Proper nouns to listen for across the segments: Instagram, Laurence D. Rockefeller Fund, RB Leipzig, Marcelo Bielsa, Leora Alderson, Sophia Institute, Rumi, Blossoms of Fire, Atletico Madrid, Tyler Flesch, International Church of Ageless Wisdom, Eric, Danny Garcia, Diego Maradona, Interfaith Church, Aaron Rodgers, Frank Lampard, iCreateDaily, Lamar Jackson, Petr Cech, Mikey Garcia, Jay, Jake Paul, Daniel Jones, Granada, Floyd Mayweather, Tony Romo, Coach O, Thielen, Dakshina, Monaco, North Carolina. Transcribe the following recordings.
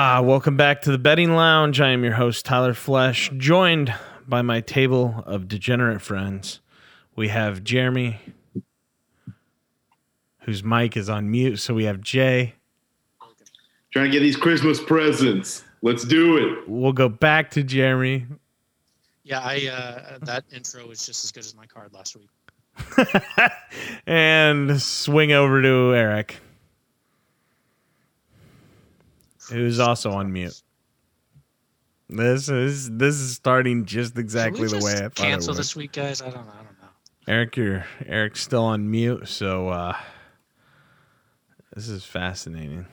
Welcome back to the Betting Lounge. I am your host, Tyler Flesch, joined by my table of degenerate friends. We have Jeremy, whose mic is on mute. So we have Jay. Trying to get these Christmas presents. Let's do it. We'll go back to Jeremy. Yeah, that intro was just as good as my card last week. And swing over to Eric, who's also on mute. This is starting just exactly the way I thought. Cancel it this week, guys. I don't know. Eric's still on mute, so this is fascinating.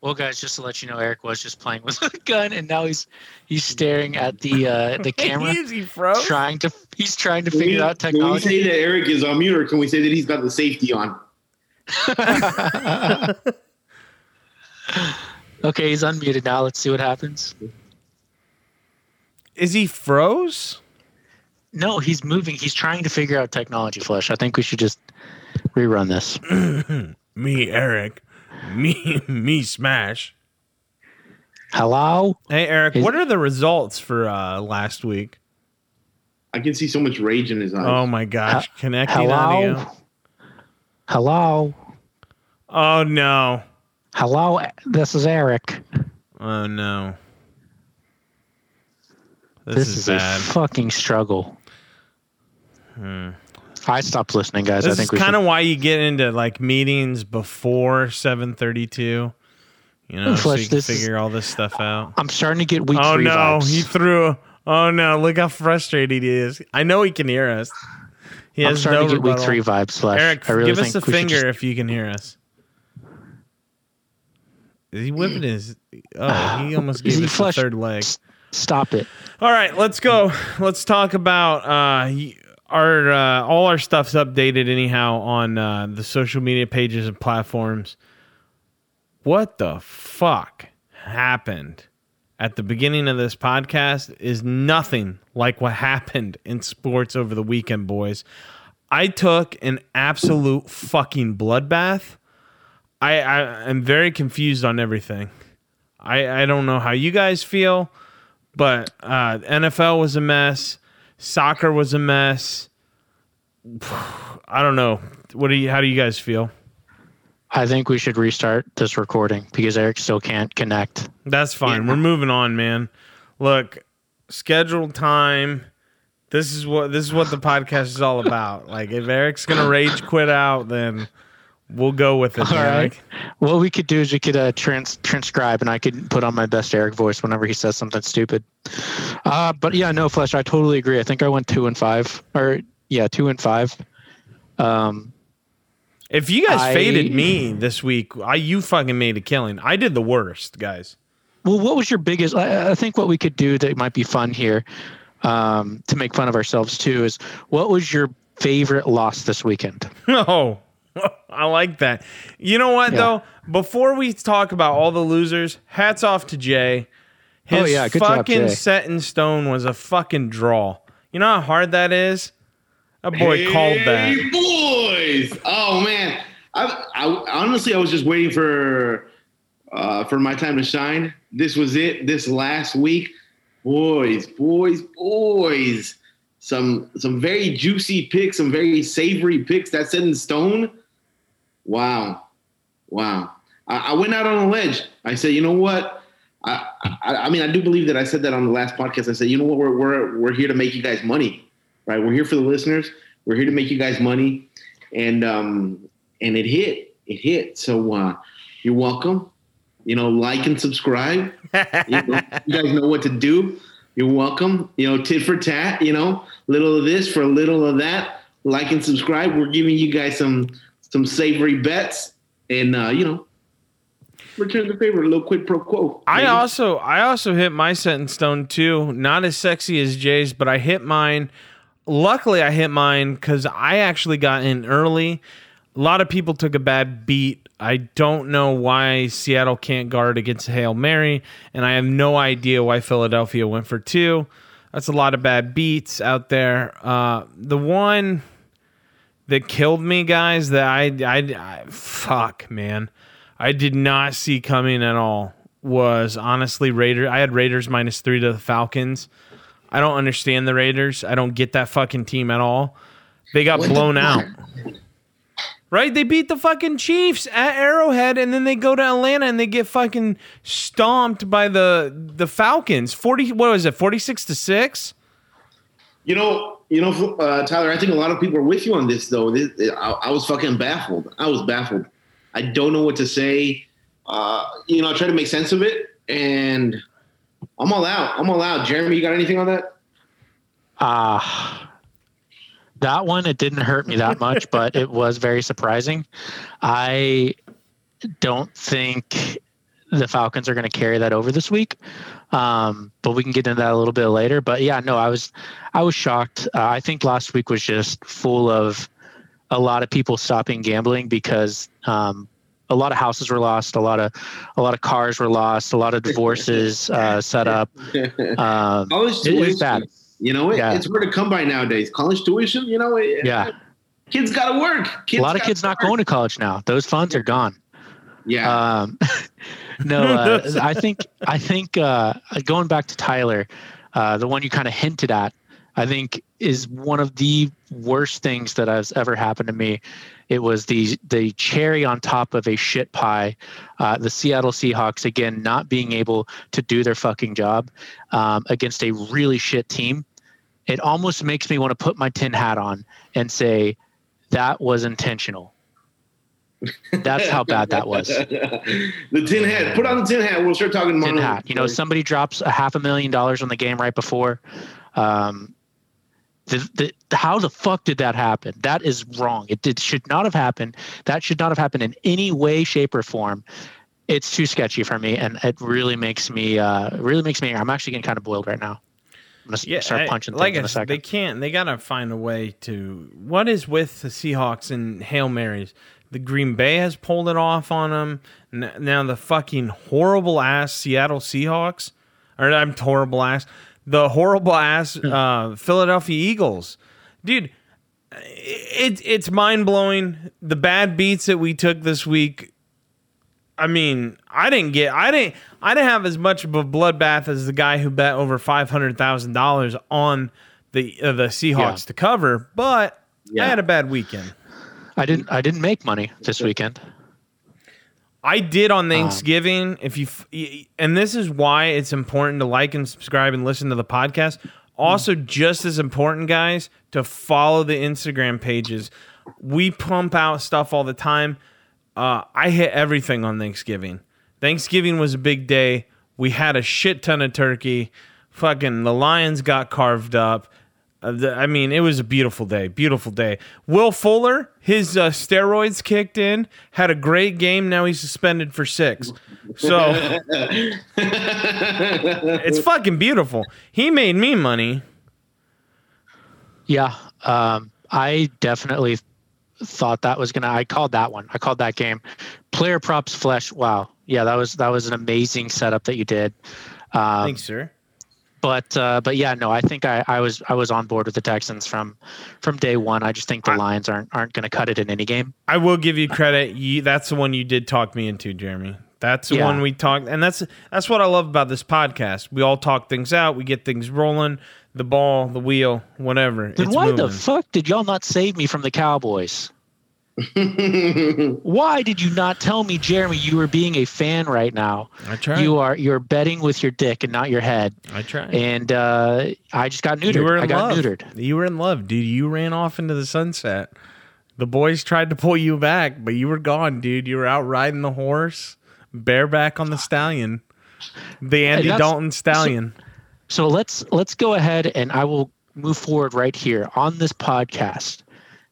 Well, guys, just to let you know, Eric was just playing with a gun, and now he's staring at the camera. He froze. He's trying to figure out technology. Can we say that Eric is on mute, or can we say that he's got the safety on? Okay, he's unmuted now. Let's see what happens. Is he froze? No, he's moving. He's trying to figure out technology, Flesh. I think we should just rerun this. Me, Eric. Me, Smash. Hello? Hey, Eric, what are the results for last week? I can see so much rage in his eyes. Oh, my gosh. Connecting hello? Audio. Hello? Oh, no. Hello? This is Eric. Oh, no. This is bad. A fucking struggle. I stopped listening, guys. This I think is kind of why you get into like meetings before 7:32. You know, Flesh, so you can figure all this stuff out. I'm starting to get week three vibes. Oh no! Look how frustrated he is. I know he can hear us. Week three vibes, Flesh. Eric, give us a finger if you can hear us. Is he whipping his? Oh, he almost gave us the third leg. Stop it! All right, let's go. Let's talk about our all our stuff's updated anyhow on the social media pages and platforms. What the fuck happened at the beginning of this podcast is nothing like what happened in sports over the weekend, boys. I took an absolute fucking bloodbath. I am very confused on everything. I don't know how you guys feel, but NFL was a mess. Soccer was a mess. I don't know. How do you guys feel? I think we should restart this recording because Eric still can't connect. That's fine. Yeah. We're moving on, man. Look, scheduled time. This is what the podcast is all about. Like, if Eric's gonna rage quit out, then we'll go with it, Eric. Right. What we could do is we could transcribe, and I could put on my best Eric voice whenever he says something stupid. But yeah, no, Flesh, I totally agree. I think I went 2-5, 2-5. If you guys faded me this week, you fucking made a killing. I did the worst, guys. Well, what was your biggest? I think what we could do that might be fun here, to make fun of ourselves too, is what was your favorite loss this weekend? No. I like that. You know what, though? Before we talk about all the losers, hats off to Jay. His good fucking job, Jay. Set in stone was a fucking draw. You know how hard that is? That boy called that. Hey, boys! Oh, man. I honestly, I was just waiting for my time to shine. This was it. This last week. Boys. Some very juicy picks, some very savory picks that's set in stone. Wow. I went out on a ledge. I said, you know what? I mean, I do believe that I said that on the last podcast. I said, you know what? We're here to make you guys money, right? We're here for the listeners. We're here to make you guys money. And it hit. So you're welcome. You know, like and subscribe. You guys know what to do. You're welcome. You know, tit for tat, you know, little of this for a little of that. Like and subscribe. We're giving you guys some savory bets and, return the favor, a little quid pro quo. Maybe. I also hit my set in stone too. Not as sexy as Jay's, but I hit mine. Luckily, I hit mine because I actually got in early. A lot of people took a bad beat. I don't know why Seattle can't guard against Hail Mary, and I have no idea why Philadelphia went for two. That's a lot of bad beats out there. The one that killed me, guys, that I did not see coming at all was honestly Raiders. I had Raiders -3 to the Falcons. I don't understand the Raiders. I don't get that fucking team at all. They got blown out. Right? They beat the fucking Chiefs at Arrowhead, and then they go to Atlanta and they get fucking stomped by the Falcons. 46-6? Tyler, I think a lot of people are with you on this, though. I was fucking baffled. I was baffled. I don't know what to say. I try to make sense of it, and I'm all out. Jeremy, you got anything on that? That one, it didn't hurt me that much, but it was very surprising. I don't think the Falcons are going to carry that over this week, but we can get into that a little bit later. But yeah, no, I was shocked. I think last week was just full of a lot of people stopping gambling because a lot of houses were lost, a lot of cars were lost, a lot of divorces set up. It was bad. It's hard to come by nowadays. College tuition, kids got to work. A lot of kids not going to college now. Those funds are gone. Yeah. I think going back to Tyler, the one you kind of hinted at, I think is one of the worst things that has ever happened to me. It was the cherry on top of a shit pie. The Seattle Seahawks, again, not being able to do their fucking job against a really shit team. It almost makes me want to put my tin hat on and say that was intentional. That's how bad that was. The tin hat. Put on the tin hat. We'll start talking more. Tin hat. Somebody drops $500,000 on the game right before. How the fuck did that happen? That is wrong. It should not have happened. That should not have happened in any way, shape, or form. It's too sketchy for me, and it really makes me angry. I'm actually getting kind of boiled right now. I'm gonna start punching things in a second. They can't. They gotta find a way to. What is with the Seahawks and Hail Marys? The Green Bay has pulled it off on them. Now the fucking horrible ass Seattle Seahawks, or I'm horrible ass. The horrible-ass Philadelphia Eagles. Dude, it's mind-blowing. The bad beats that we took this week, I mean, I didn't have as much of a bloodbath as the guy who bet over $500,000 on the Seahawks to cover, but I had a bad weekend. I didn't make money this weekend. I did on Thanksgiving. And this is why it's important to like and subscribe and listen to the podcast. Also, just as important, guys, to follow the Instagram pages. We pump out stuff all the time. I hit everything on Thanksgiving. Thanksgiving was a big day. We had a shit ton of turkey. Fucking the Lions got carved up. It was a beautiful day. Beautiful day. Will Fuller, his steroids kicked in, had a great game. Now he's suspended for 6. So it's fucking beautiful. He made me money. Yeah. I definitely thought that was I called that one. I called that game. Player props Flesch. Wow. Yeah, that was an amazing setup that you did. Thanks, sir. But yeah, no, I think I was on board with the Texans from day one. I just think the Lions aren't going to cut it in any game. I will give you credit. That's the one you did talk me into, Jeremy. That's the one we talked, and that's what I love about this podcast. We all talk things out. We get things rolling. The ball, the wheel, whatever. Then why moving. The fuck did y'all not save me from the Cowboys? Why did you not tell me, Jeremy, you were being a fan right now? I tried. You're betting with your dick and not your head. I tried. And I just got neutered. You were in love, dude. You ran off into the sunset. The boys tried to pull you back, but you were gone, dude. You were out riding the horse, bareback on the stallion. The Andy Dalton stallion. So let's go ahead and I will move forward right here on this podcast.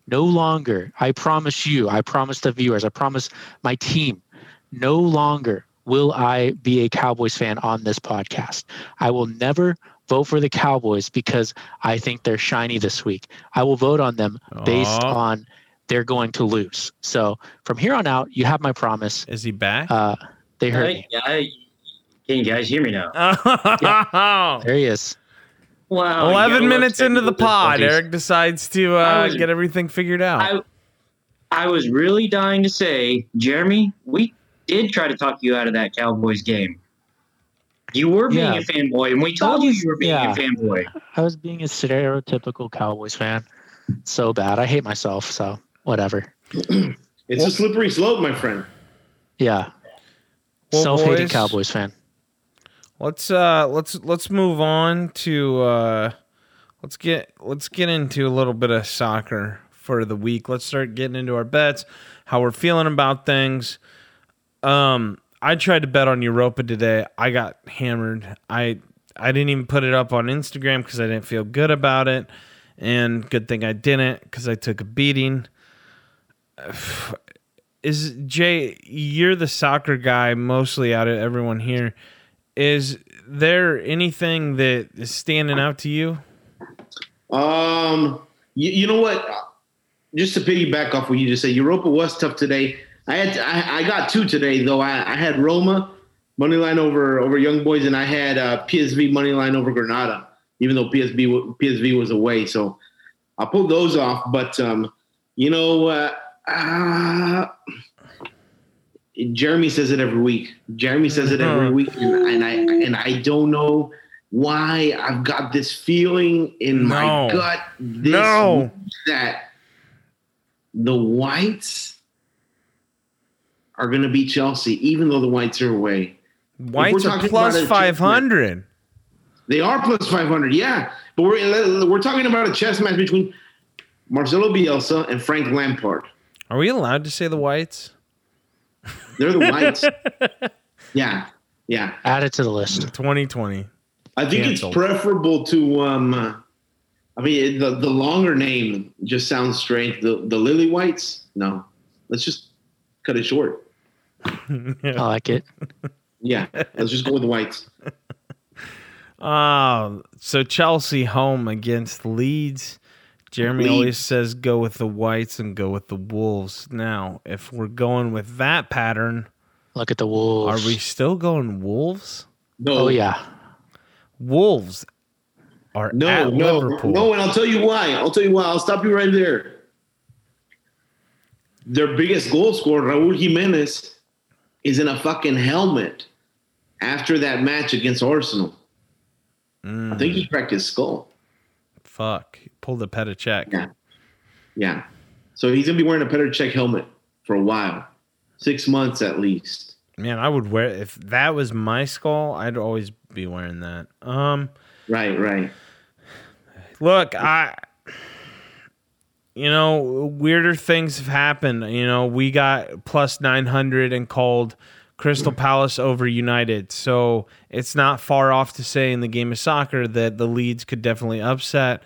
No longer, I promise you, I promise the viewers, I promise my team, no longer will I be a Cowboys fan on this podcast. I will never vote for the Cowboys because I think they're shiny this week. I will vote on them based on they're going to lose. So from here on out, you have my promise. Is he back? They heard me. Can you guys hear me now? Yeah, there he is. Wow, 11 minutes into the pod, Eric decides to get everything figured out. I was really dying to say, Jeremy, we did try to talk you out of that Cowboys game. You were being a fanboy, and we told you were being a fanboy. I was being a stereotypical Cowboys fan. So bad. I hate myself, so whatever. It's a slippery slope, my friend. Yeah. Well, self-hating boys, Cowboys fan. Let's move on to let's get into a little bit of soccer for the week. Let's start getting into our bets, how we're feeling about things. I tried to bet on Europa today. I got hammered. I didn't even put it up on Instagram because I didn't feel good about it. And good thing I didn't because I took a beating. Is Jay, you're the soccer guy mostly out of everyone here. Is there anything that is standing out to you? You know what? Just to piggyback off what you just said, Europa was tough today. I got two today though. I had Roma moneyline over Young Boys, and I had PSV moneyline over Granada, even though PSV was away. So I pulled those off, but Jeremy says it every week. And I don't know why I've got this feeling in my gut that the Whites are going to beat Chelsea, even though the Whites are away. Whites are plus 500. They are plus 500, yeah. But we're talking about a chess match between Marcelo Bielsa and Frank Lampard. Are we allowed to say the Whites? They're the Whites. Yeah. Add it to the list. 2020. I think it's preferable to, the longer name just sounds strange. The Lily Whites? No. Let's just cut it short. Yeah. I like it. Yeah. Let's just go with the Whites. So Chelsea home against Leeds. Jeremy always says go with the Whites and go with the Wolves. Now, if we're going with that pattern, look at the Wolves. Are we still going Wolves? No. Oh, yeah. Wolves are at Liverpool. No, and I'll tell you why. I'll stop you right there. Their biggest goal scorer, Raúl Jiménez, is in a fucking helmet after that match against Arsenal. I think he cracked his skull. Fuck. Pulled a Petr Cech. Yeah. So he's going to be wearing a Petr Cech helmet for a while. 6 months at least. Man, I would wear, if that was my skull, I'd always be wearing that. Right. Look, weirder things have happened. We got plus 900 and called Crystal Palace over United. So it's not far off to say in the game of soccer that the Leeds could definitely upset.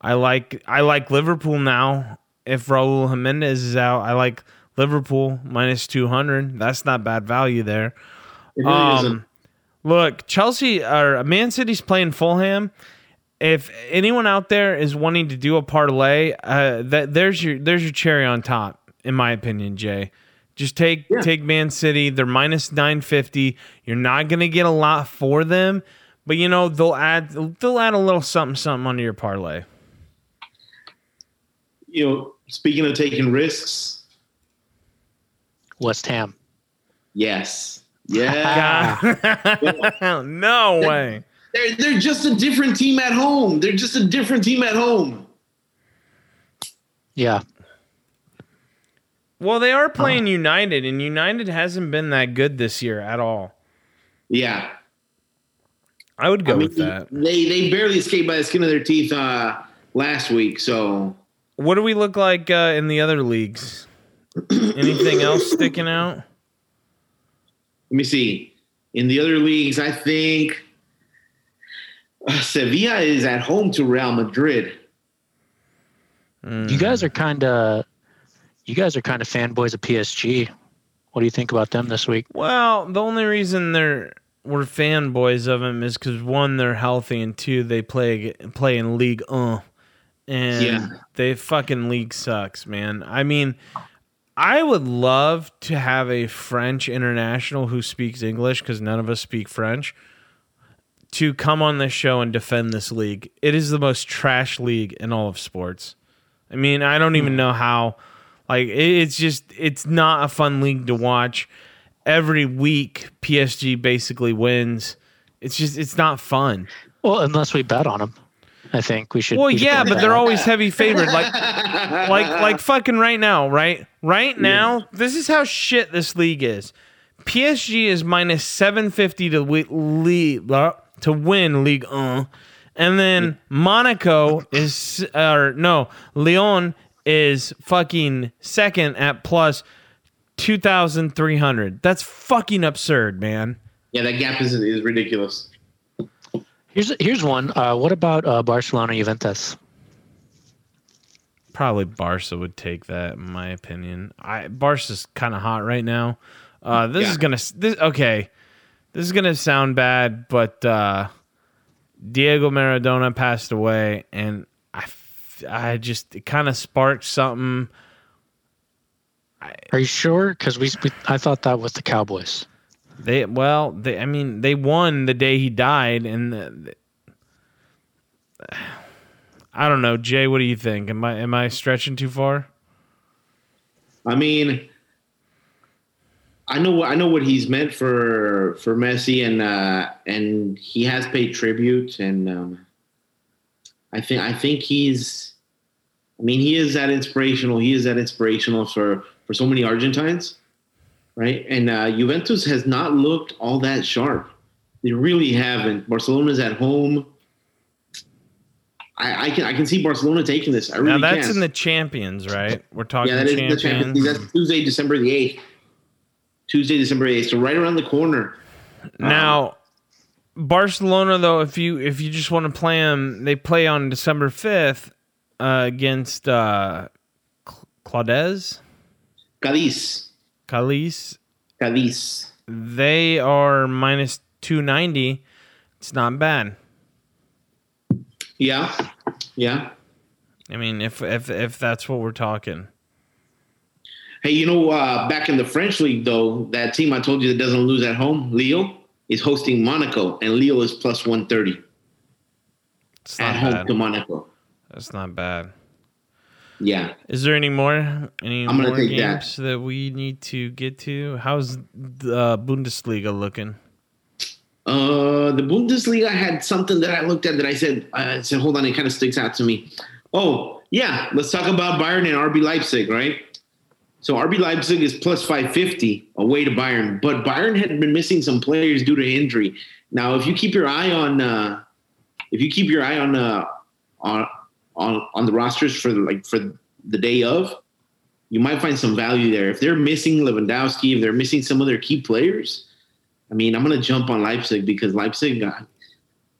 I like Liverpool now. If Raúl Jiménez is out, I like Liverpool minus 200. That's not bad value there. It really isn't. Look, Chelsea or Man City's playing Fulham. If anyone out there is wanting to do a parlay, there's your cherry on top, in my opinion, Jay. Just take Man City. They're minus 950. You're not going to get a lot for them, but they'll add a little something onto your parlay. Speaking of taking risks, West Ham. Yes. Yeah. No way. They're just a different team at home. Yeah. Well, they are playing United, and United hasn't been that good this year at all. Yeah. I would go with that. They barely escaped by the skin of their teeth last week, so. What do we look like in the other leagues? Anything else sticking out? Let me see. In the other leagues, I think Sevilla is at home to Real Madrid. Mm. You guys are kind of fanboys of PSG. What do you think about them this week? Well, the only reason we're fanboys of them is because, one, they're healthy, and two, they play in League 1. And they fucking league sucks, man. I mean, I would love to have a French international who speaks English, because none of us speak French, to come on this show and defend this league. It is the most trash league in all of sports. I mean, I don't even know how. Like, it's not a fun league to watch. Every week, PSG basically wins. It's just, it's not fun. Well, unless we bet on them. I think we should. Well, yeah, but they're always heavy favored. Like fucking right now, right? Right now, this is how shit this league is. PSG is minus 750 to win Ligue 1. And then Monaco is, Lyon is fucking second at plus 2,300. That's fucking absurd, man. Yeah, that gap is ridiculous. Here's one. What about Barcelona-Juventus? Probably Barca would take that, in my opinion. Barca's kind of hot right now. This is gonna sound bad, but Diego Maradona passed away, and it kind of sparked something. Are you sure? Because I thought that was the Cowboys. They won the day he died, and I don't know, Jay. What do you think? Am I stretching too far? I mean, I know what he's meant for Messi, and he has paid tribute, and I think he's. I mean, he is that inspirational. He is that inspirational for so many Argentines. Right, and Juventus has not looked all that sharp. They really haven't. Barcelona's at home. I can see Barcelona taking this. I really now that's in the Champions, right? We're talking. Yeah, that is the Champions League. That's Tuesday, December 8th. So right around the corner. Now, Barcelona though, if you just want to play them, they play on December 5th against Cadiz. They are minus 290. It's not bad. Yeah. I mean, if that's what we're talking. Hey, you know, back in the French league though, that team I told you that doesn't lose at home, Lille, is hosting Monaco, and Lille is plus 130. It's not at home bad. To Monaco. That's not bad. Yeah. Is there any more? Games that we need to get to? How's the Bundesliga looking? The Bundesliga had something that I looked at that I said, hold on, it kind of sticks out to me. Oh yeah, let's talk about Bayern and RB Leipzig, right? So RB Leipzig is plus 550 away to Bayern, but Bayern had been missing some players due to injury. Now, if you keep your eye on, on the rosters for the day of, you might find some value there. If they're missing Lewandowski, if they're missing some of their key players, I mean, I'm going to jump on Leipzig because Leipzig, I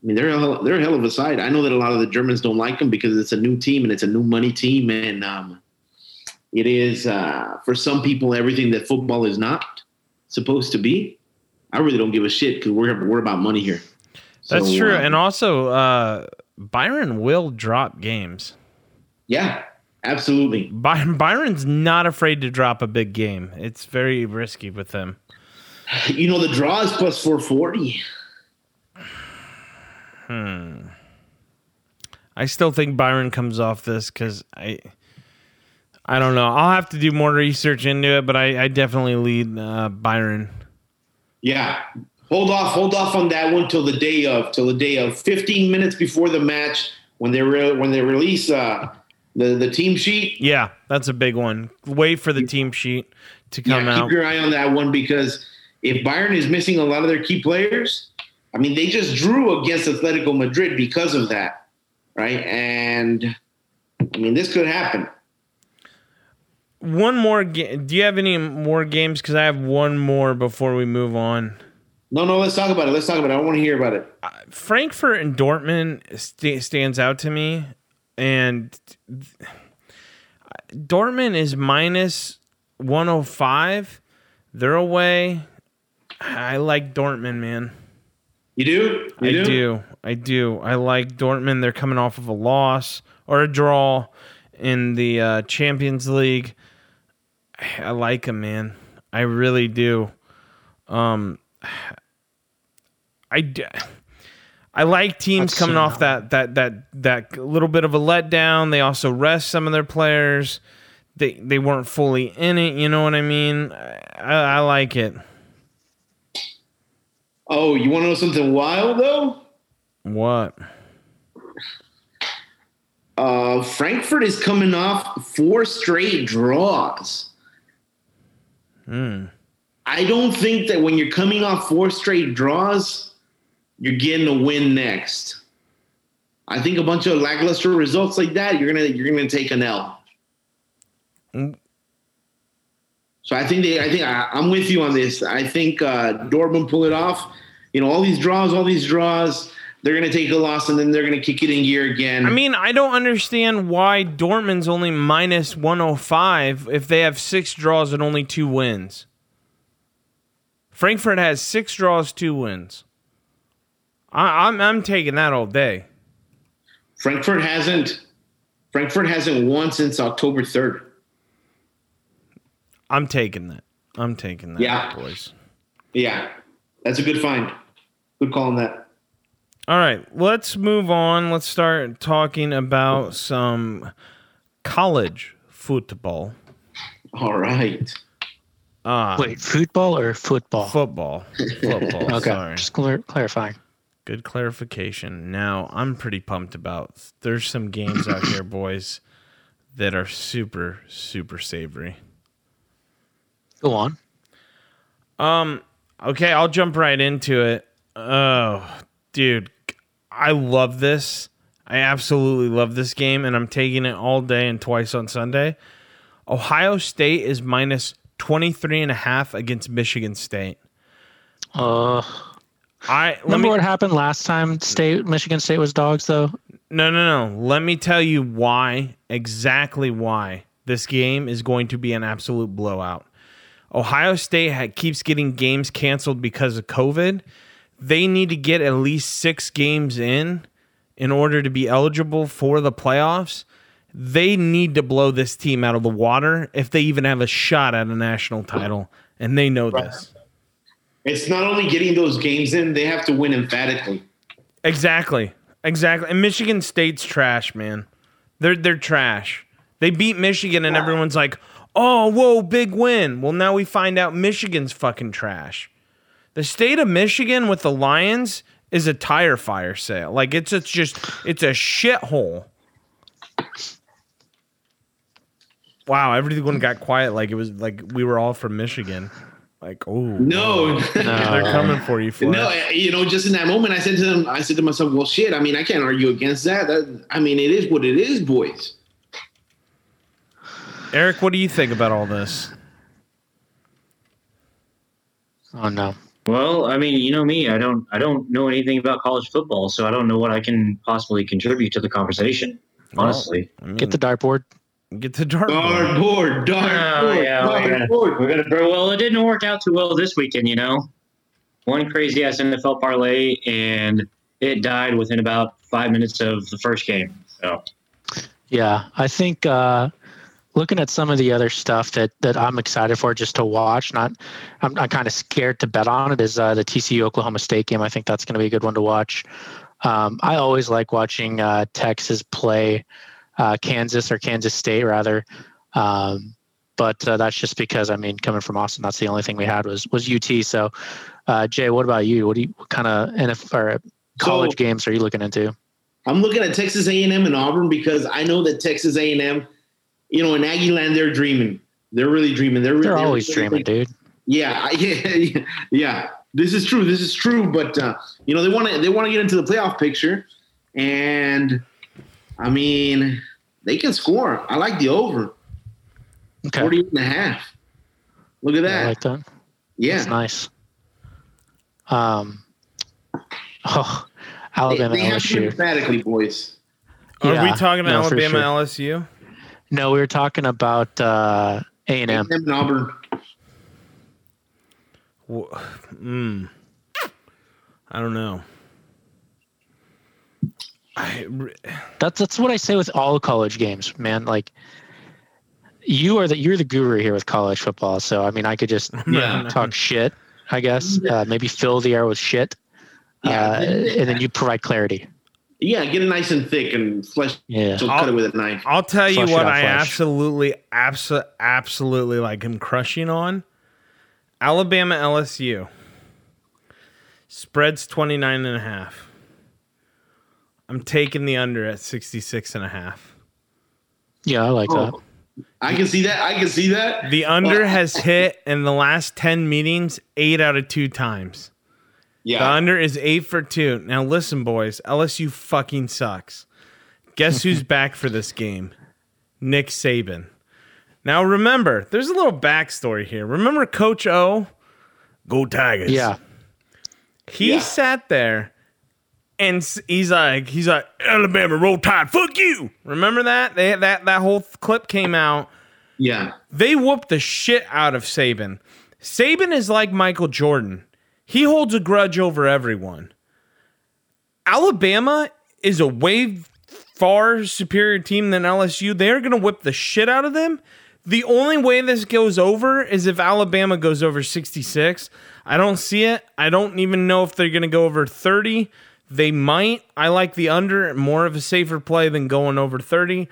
mean, they're a hell of a side. I know that a lot of the Germans don't like them because it's a new team and it's a new money team. And it is, for some people, everything that football is not supposed to be. I really don't give a shit because we're about money here. That's so true. And also, Bayern will drop games. Yeah, absolutely. Bayern's not afraid to drop a big game. It's very risky with them. You know, the draw is plus 440. I still think Bayern comes off this because I don't know. I'll have to do more research into it, but I definitely lead Bayern. Yeah. Hold off on that one till the day of. 15 minutes before the match, when they release the team sheet. Yeah, that's a big one. Wait for the team sheet to come out. Keep your eye on that one because if Bayern is missing a lot of their key players, I mean they just drew against Atletico Madrid because of that, right? And I mean this could happen. One more game. Do you have any more games? Because I have one more before we move on. No, let's talk about it. I want to hear about it. Frankfurt and Dortmund stands out to me. And Dortmund is minus 105. They're away. I like Dortmund, man. You do? I do. I like Dortmund. They're coming off of a loss or a draw in the Champions League. I like them, man. I really do. I like teams That's coming off that little bit of a letdown. They also rest some of their players. They weren't fully in it. You know what I mean? I like it. Oh, you want to know something wild, though? What? Frankfurt is coming off 4 straight draws. I don't think that when you're coming off 4 straight draws, you're getting a win next. I think a bunch of lackluster results like that, you're gonna take an L. So I think I'm with you on this. I think Dortmund pull it off. You know, all these draws. They're going to take a loss, and then they're going to kick it in gear again. I mean, I don't understand why Dortmund's only minus 105 if they have 6 draws and only 2 wins. Frankfurt has 6 draws, 2 wins. I'm taking that all day. Frankfurt hasn't won since October 3rd. I'm taking that, yeah. Boys. Yeah, that's a good find. Good call on that. All right, let's move on. Let's start talking about some college football. All right. Wait, football or football? Football. Okay, sorry. Just clarifying. Good clarification. Now, I'm pretty pumped about. There's some games out here, boys, that are super, super savory. Go on. Okay, I'll jump right into it. Oh, dude. I love this. I absolutely love this game, and I'm taking it all day and twice on Sunday. Ohio State is minus 23.5 against Michigan State. Remember what happened last time? Michigan State was dogs, though? No. Let me tell you exactly why this game is going to be an absolute blowout. Ohio State keeps getting games canceled because of COVID. They need to get at least 6 games in order to be eligible for the playoffs. They need to blow this team out of the water if they even have a shot at a national title, and they know this. It's not only getting those games in, they have to win emphatically. Exactly. And Michigan State's trash, man. They're trash. They beat Michigan, and everyone's like, oh, whoa, big win. Well, now we find out Michigan's fucking trash. The state of Michigan with the Lions is a tire fire sale. Like, it's a shithole. Wow, everyone got quiet like it was like we were all from Michigan. Like, oh no, they're coming for you, Floyd. No, you know, just in that moment, I said to myself, well, shit. I mean, I can't argue against that. It is what it is, boys. Eric, what do you think about all this? Oh no. Well, I mean, you know me. I don't know anything about college football, so I don't know what I can possibly contribute to the conversation. Honestly, well, I mean, get the dartboard. Dartboard. Well, it didn't work out too well this weekend, you know. One crazy ass NFL parlay, and it died within about 5 minutes of the first game. So, yeah, I think looking at some of the other stuff that I'm excited for just to watch, I'm kind of scared to bet on it, is the TCU Oklahoma State game. I think that's going to be a good one to watch. I always like watching Texas play Kansas, or Kansas State rather. But that's just because, I mean, coming from Austin, that's the only thing we had was UT. So, Jay, what about you? What kind of college games are you looking into? I'm looking at Texas A&M and Auburn, because I know that Texas A&M, you know, in Aggieland, they're dreaming. They're really dreaming. They're always dreaming, dude. Yeah. This is true. But you know, they want to get into the playoff picture, and I mean, they can score. I like the over. Okay. 48.5. Look at that. Yeah, I like that. Yeah, that's nice. Alabama, they LSU. Emphatically, boys. Yeah. Are we talking about Alabama, sure. LSU? No, we were talking about A&M. A&M and Auburn. Well, I don't know. That's what I say with all college games, man. Like, you're the guru here with college football. So I mean, I could just talk shit, I guess. Maybe fill the air with shit, and then you provide clarity. Yeah, get it nice and thick and flesh. Yeah, so cut it with a knife. I'll tell you what I absolutely like him crushing on: Alabama, LSU. Spread's 29.5. I'm taking the under at 66.5. Yeah, I like that. I can see that. The under has hit in the last 10 meetings 8 out of 2 times. Yeah. The under is 8 for 2. Now listen, boys, LSU fucking sucks. Guess who's back for this game? Nick Saban. Now remember, there's a little backstory here. Remember Coach O? Go Tigers. Yeah. He sat there and he's like, Alabama, roll tide, fuck you. Remember that? That whole clip came out. Yeah. They whooped the shit out of Saban. Saban is like Michael Jordan. He holds a grudge over everyone. Alabama is a way far superior team than LSU. They're going to whip the shit out of them. The only way this goes over is if Alabama goes over 66. I don't see it. I don't even know if they're going to go over 30. They might. I like the under, more of a safer play than going over 30.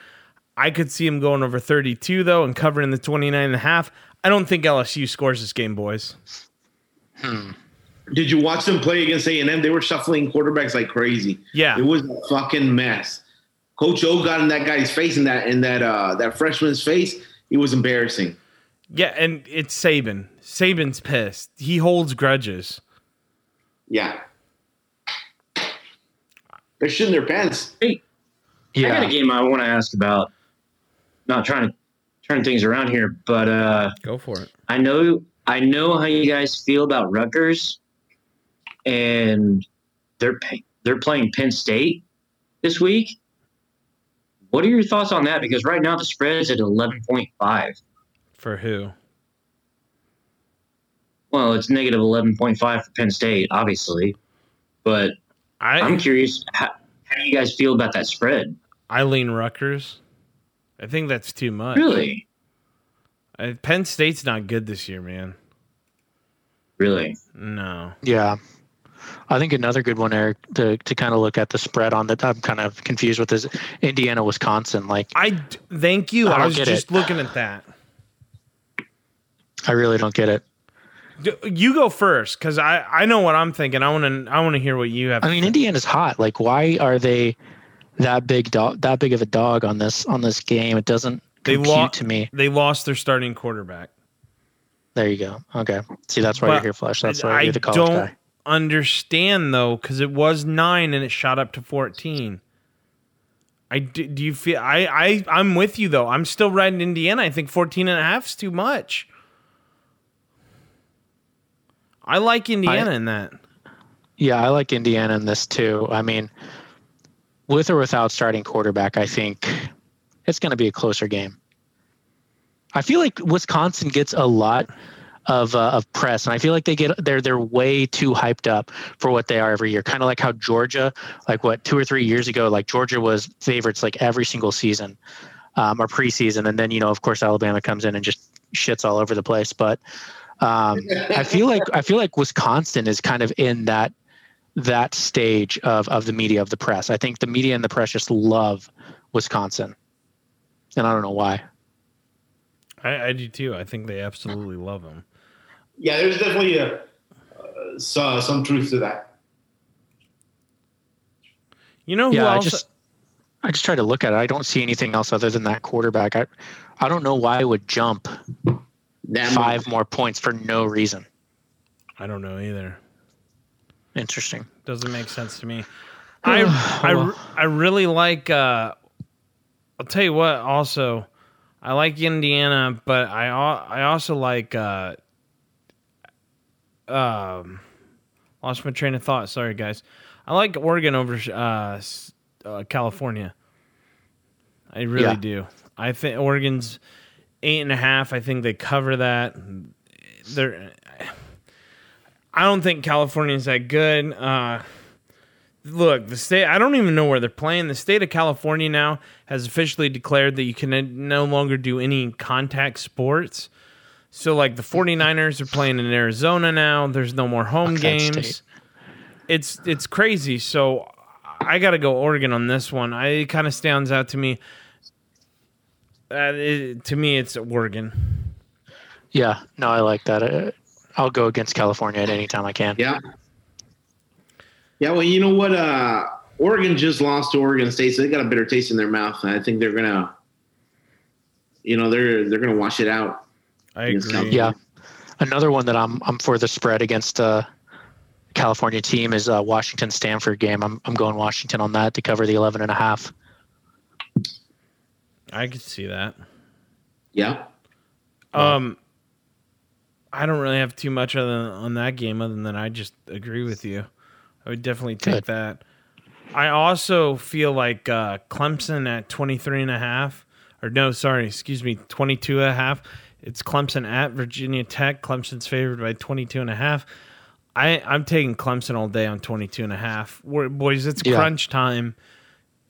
I could see them going over 32, though, and covering the 29.5. I don't think LSU scores this game, boys. Did you watch them play against A&M? They were shuffling quarterbacks like crazy. Yeah. It was a fucking mess. Coach O got in that guy's face, that freshman's face. It was embarrassing. Yeah, and it's Saban. Saban's pissed. He holds grudges. Yeah. They're shitting their pants. Hey, yeah. I got a game I want to ask about. Not trying to turn things around here, but go for it. I know how you guys feel about Rutgers, and they're playing Penn State this week. What are your thoughts on that? Because right now the spread is at 11.5. For who? Well, it's negative -11.5 for Penn State, obviously. But I'm curious, how do you guys feel about that spread? I lean Rutgers. I think that's too much. Really? Penn State's not good this year, man. Really? No. Yeah. I think another good one, Eric, to kind of look at the spread on that I'm kind of confused with is Indiana, Wisconsin. Like, thank you. I was just looking at that. I really don't get it. You go first because I know what I'm thinking. I want to hear what you have. I mean, Indiana's hot. Like, why are they that big of a dog on this game? It doesn't compute to me. They lost their starting quarterback. There you go. Okay, see, that's why you're here, Flesch. That's why you're the college guy. Understand though, because it was 9 and it shot up to 14. Do you feel I'm with you though? I'm still riding Indiana. I think 14.5 is too much. I like Indiana in that. Yeah, I like Indiana in this too. I mean, with or without starting quarterback, I think it's going to be a closer game. I feel like Wisconsin gets a lot of press, and I feel like they're way too hyped up for what they are every year. Kind of like how Georgia, like what 2 or 3 years ago, like Georgia was favorites like every single season or preseason, and then of course Alabama comes in and just shits all over the place. But I feel like Wisconsin is kind of in that stage of the media, of the press. I think the media and the press just love Wisconsin, and I don't know why. I do too. I think they absolutely love them. Yeah, there's definitely some truth to that. You know who else? I just try to look at it. I don't see anything else other than that quarterback. I don't know why I would jump that 5 more points for no reason. I don't know either. Interesting. Doesn't make sense to me. I really like. I'll tell you what. Also, I like Indiana, but I also like. Lost my train of thought. Sorry, guys. I like Oregon over California. I really do. I think Oregon's 8.5. I think they cover that. I don't think California's that good. Look, the state. I don't even know where they're playing. The state of California now has officially declared that you can no longer do any contact sports. So, like, the 49ers are playing in Arizona now. There's no more home games. State. It's crazy. So I got to go Oregon on this one. It kind of stands out to me. To me, it's Oregon. Yeah, no, I like that. I'll go against California at any time I can. Yeah, Yeah, well, you know what? Oregon just lost to Oregon State, so they got a bitter taste in their mouth. And I think they're gonna, you know, they're gonna wash it out. I agree. Yeah, another one that I'm for the spread against California team is Washington-Stanford game. I'm going Washington on that to cover the 11.5. I could see that. Yeah. I don't really have too much on that game other than I just agree with you. I would definitely take that. I also feel like Clemson at 23.5, or no, sorry, excuse me, 22.5. It's Clemson at Virginia Tech. Clemson's favored by 22.5. I'm taking Clemson all day on 22.5. Boys, it's crunch time,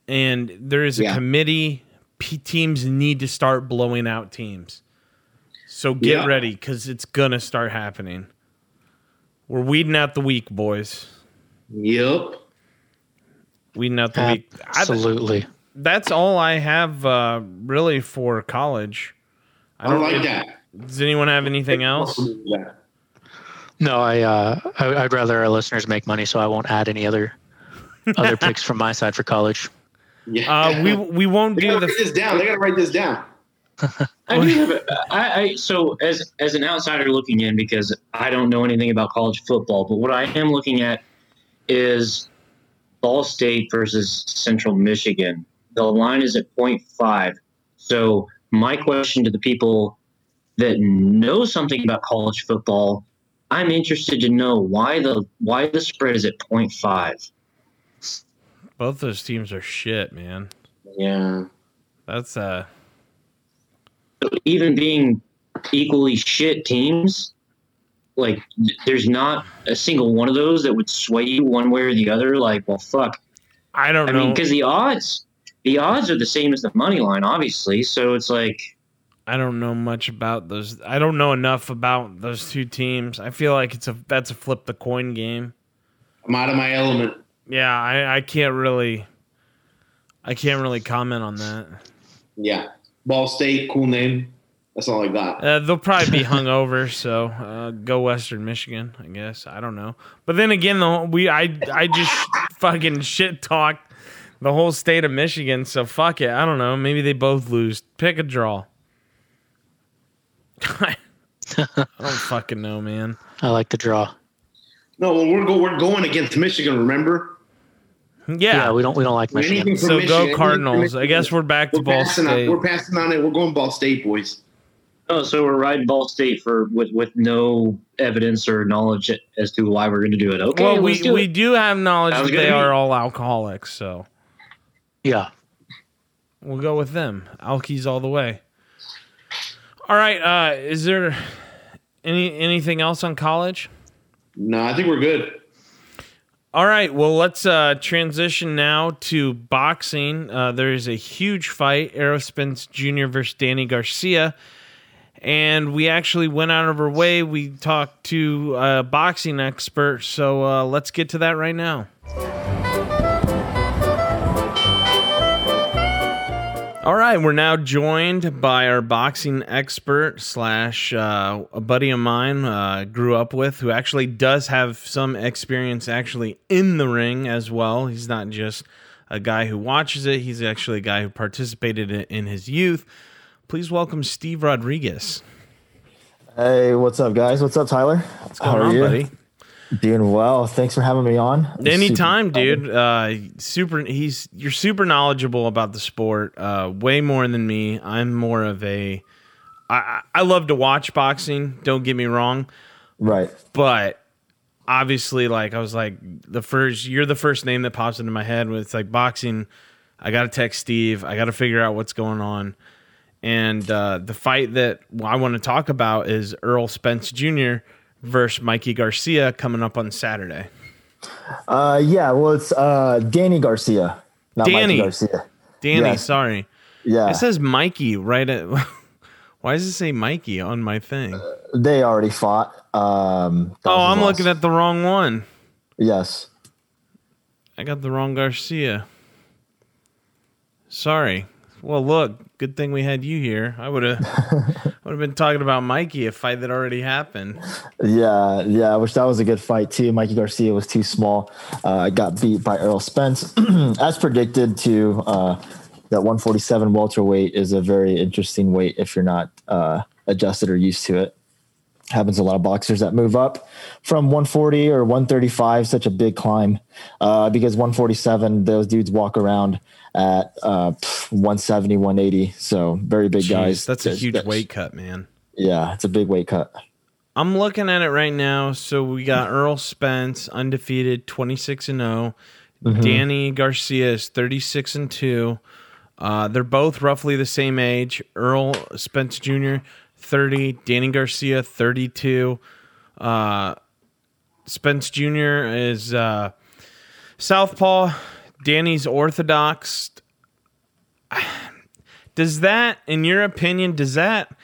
and there is a committee. Teams need to start blowing out teams. So get ready, because it's going to start happening. We're weeding out the weak, boys. Yep. Weeding out the weak. Absolutely. That's all I have really for college. I don't like that. Does anyone have anything else? No, I'd rather our listeners make money, so I won't add any other picks from my side for college. Yeah. We won't do this down. They gotta write this down. So as an outsider looking in, because I don't know anything about college football, but what I am looking at is Ball State versus Central Michigan. The line is at 0.5. So my question to the people that know something about college football, I'm interested to know why the spread is at 0.5. Both those teams are shit, man. Yeah. That's even being equally shit teams, like there's not a single one of those that would sway you one way or the other. Like, well, fuck. I don't know. I mean, because the odds are the same as the money line, obviously. So it's like, I don't know much about those. I don't know enough about those two teams. I feel like that's a flip the coin game. I'm out of my element. Yeah, I can't really comment on that. Yeah, Ball State, cool name. That's all I got. They'll probably be hungover, so go Western Michigan, I guess. I don't know, but then again, I just fucking shit talked the whole state of Michigan, so fuck it. I don't know. Maybe they both lose. Pick a draw. I don't fucking know, man. I like the draw. No, well, we're going against Michigan. Remember? Yeah, we don't like Michigan. So Michigan, go Cardinals. I guess we're back to Ball State. We're passing on it. We're going Ball State, boys. Oh, so we're riding Ball State with no evidence or knowledge as to why we're going to do it. Okay, well, we do have knowledge that they are all alcoholics. So yeah, we'll go with them. Alkies all the way. All right. Is there anything else on college? No, I think we're good. All right, well, let's transition now to boxing. There is a huge fight, Errol Spence Jr. versus Danny Garcia. And we actually went out of our way. We talked to a boxing expert, so let's get to that right now. All right, we're now joined by our boxing expert slash a buddy of mine grew up with, who actually does have some experience actually in the ring as well. He's not just a guy who watches it. He's actually a guy who participated in his youth. Please welcome Steve Rodriguez. Hey, what's up, guys? What's up, Tyler? What's going on, buddy? Doing well. Thanks for having me on. Anytime, dude. You're super knowledgeable about the sport. Way more than me. I'm more of I love to watch boxing. Don't get me wrong. Right. But obviously, like I was like you're the first name that pops into my head when it's like boxing. I got to text Steve. I got to figure out what's going on. And the fight that I want to talk about is Errol Spence Jr. versus Mikey Garcia coming up on Saturday. It's Danny Garcia, not Danny. Mikey Garcia. Danny, yeah. Sorry. Yeah. It says Mikey right at... Why does it say Mikey on my thing? They already fought. I'm looking at the wrong one. Yes. I got the wrong Garcia. Sorry. Well, look, good thing we had you here. I would have Would have been talking about Mikey, a fight that already happened. Yeah. I wish that was a good fight too. Mikey Garcia was too small. Got beat by Errol Spence as predicted too. That 147 welterweight is a very interesting weight if you're not adjusted or used to it. Happens to a lot of boxers that move up from 140 or 135, such a big climb, because 147, those dudes walk around at 170, 180. So very big guys. That's a huge weight cut, man. Yeah, it's a big weight cut. I'm looking at it right now. So we got Errol Spence, undefeated, 26-0. Danny Garcia is 36-2. They're both roughly the same age. Errol Spence Jr., 30, Danny Garcia, 32. Spence Jr. is southpaw. Danny's orthodox. Does that, in your opinion, does that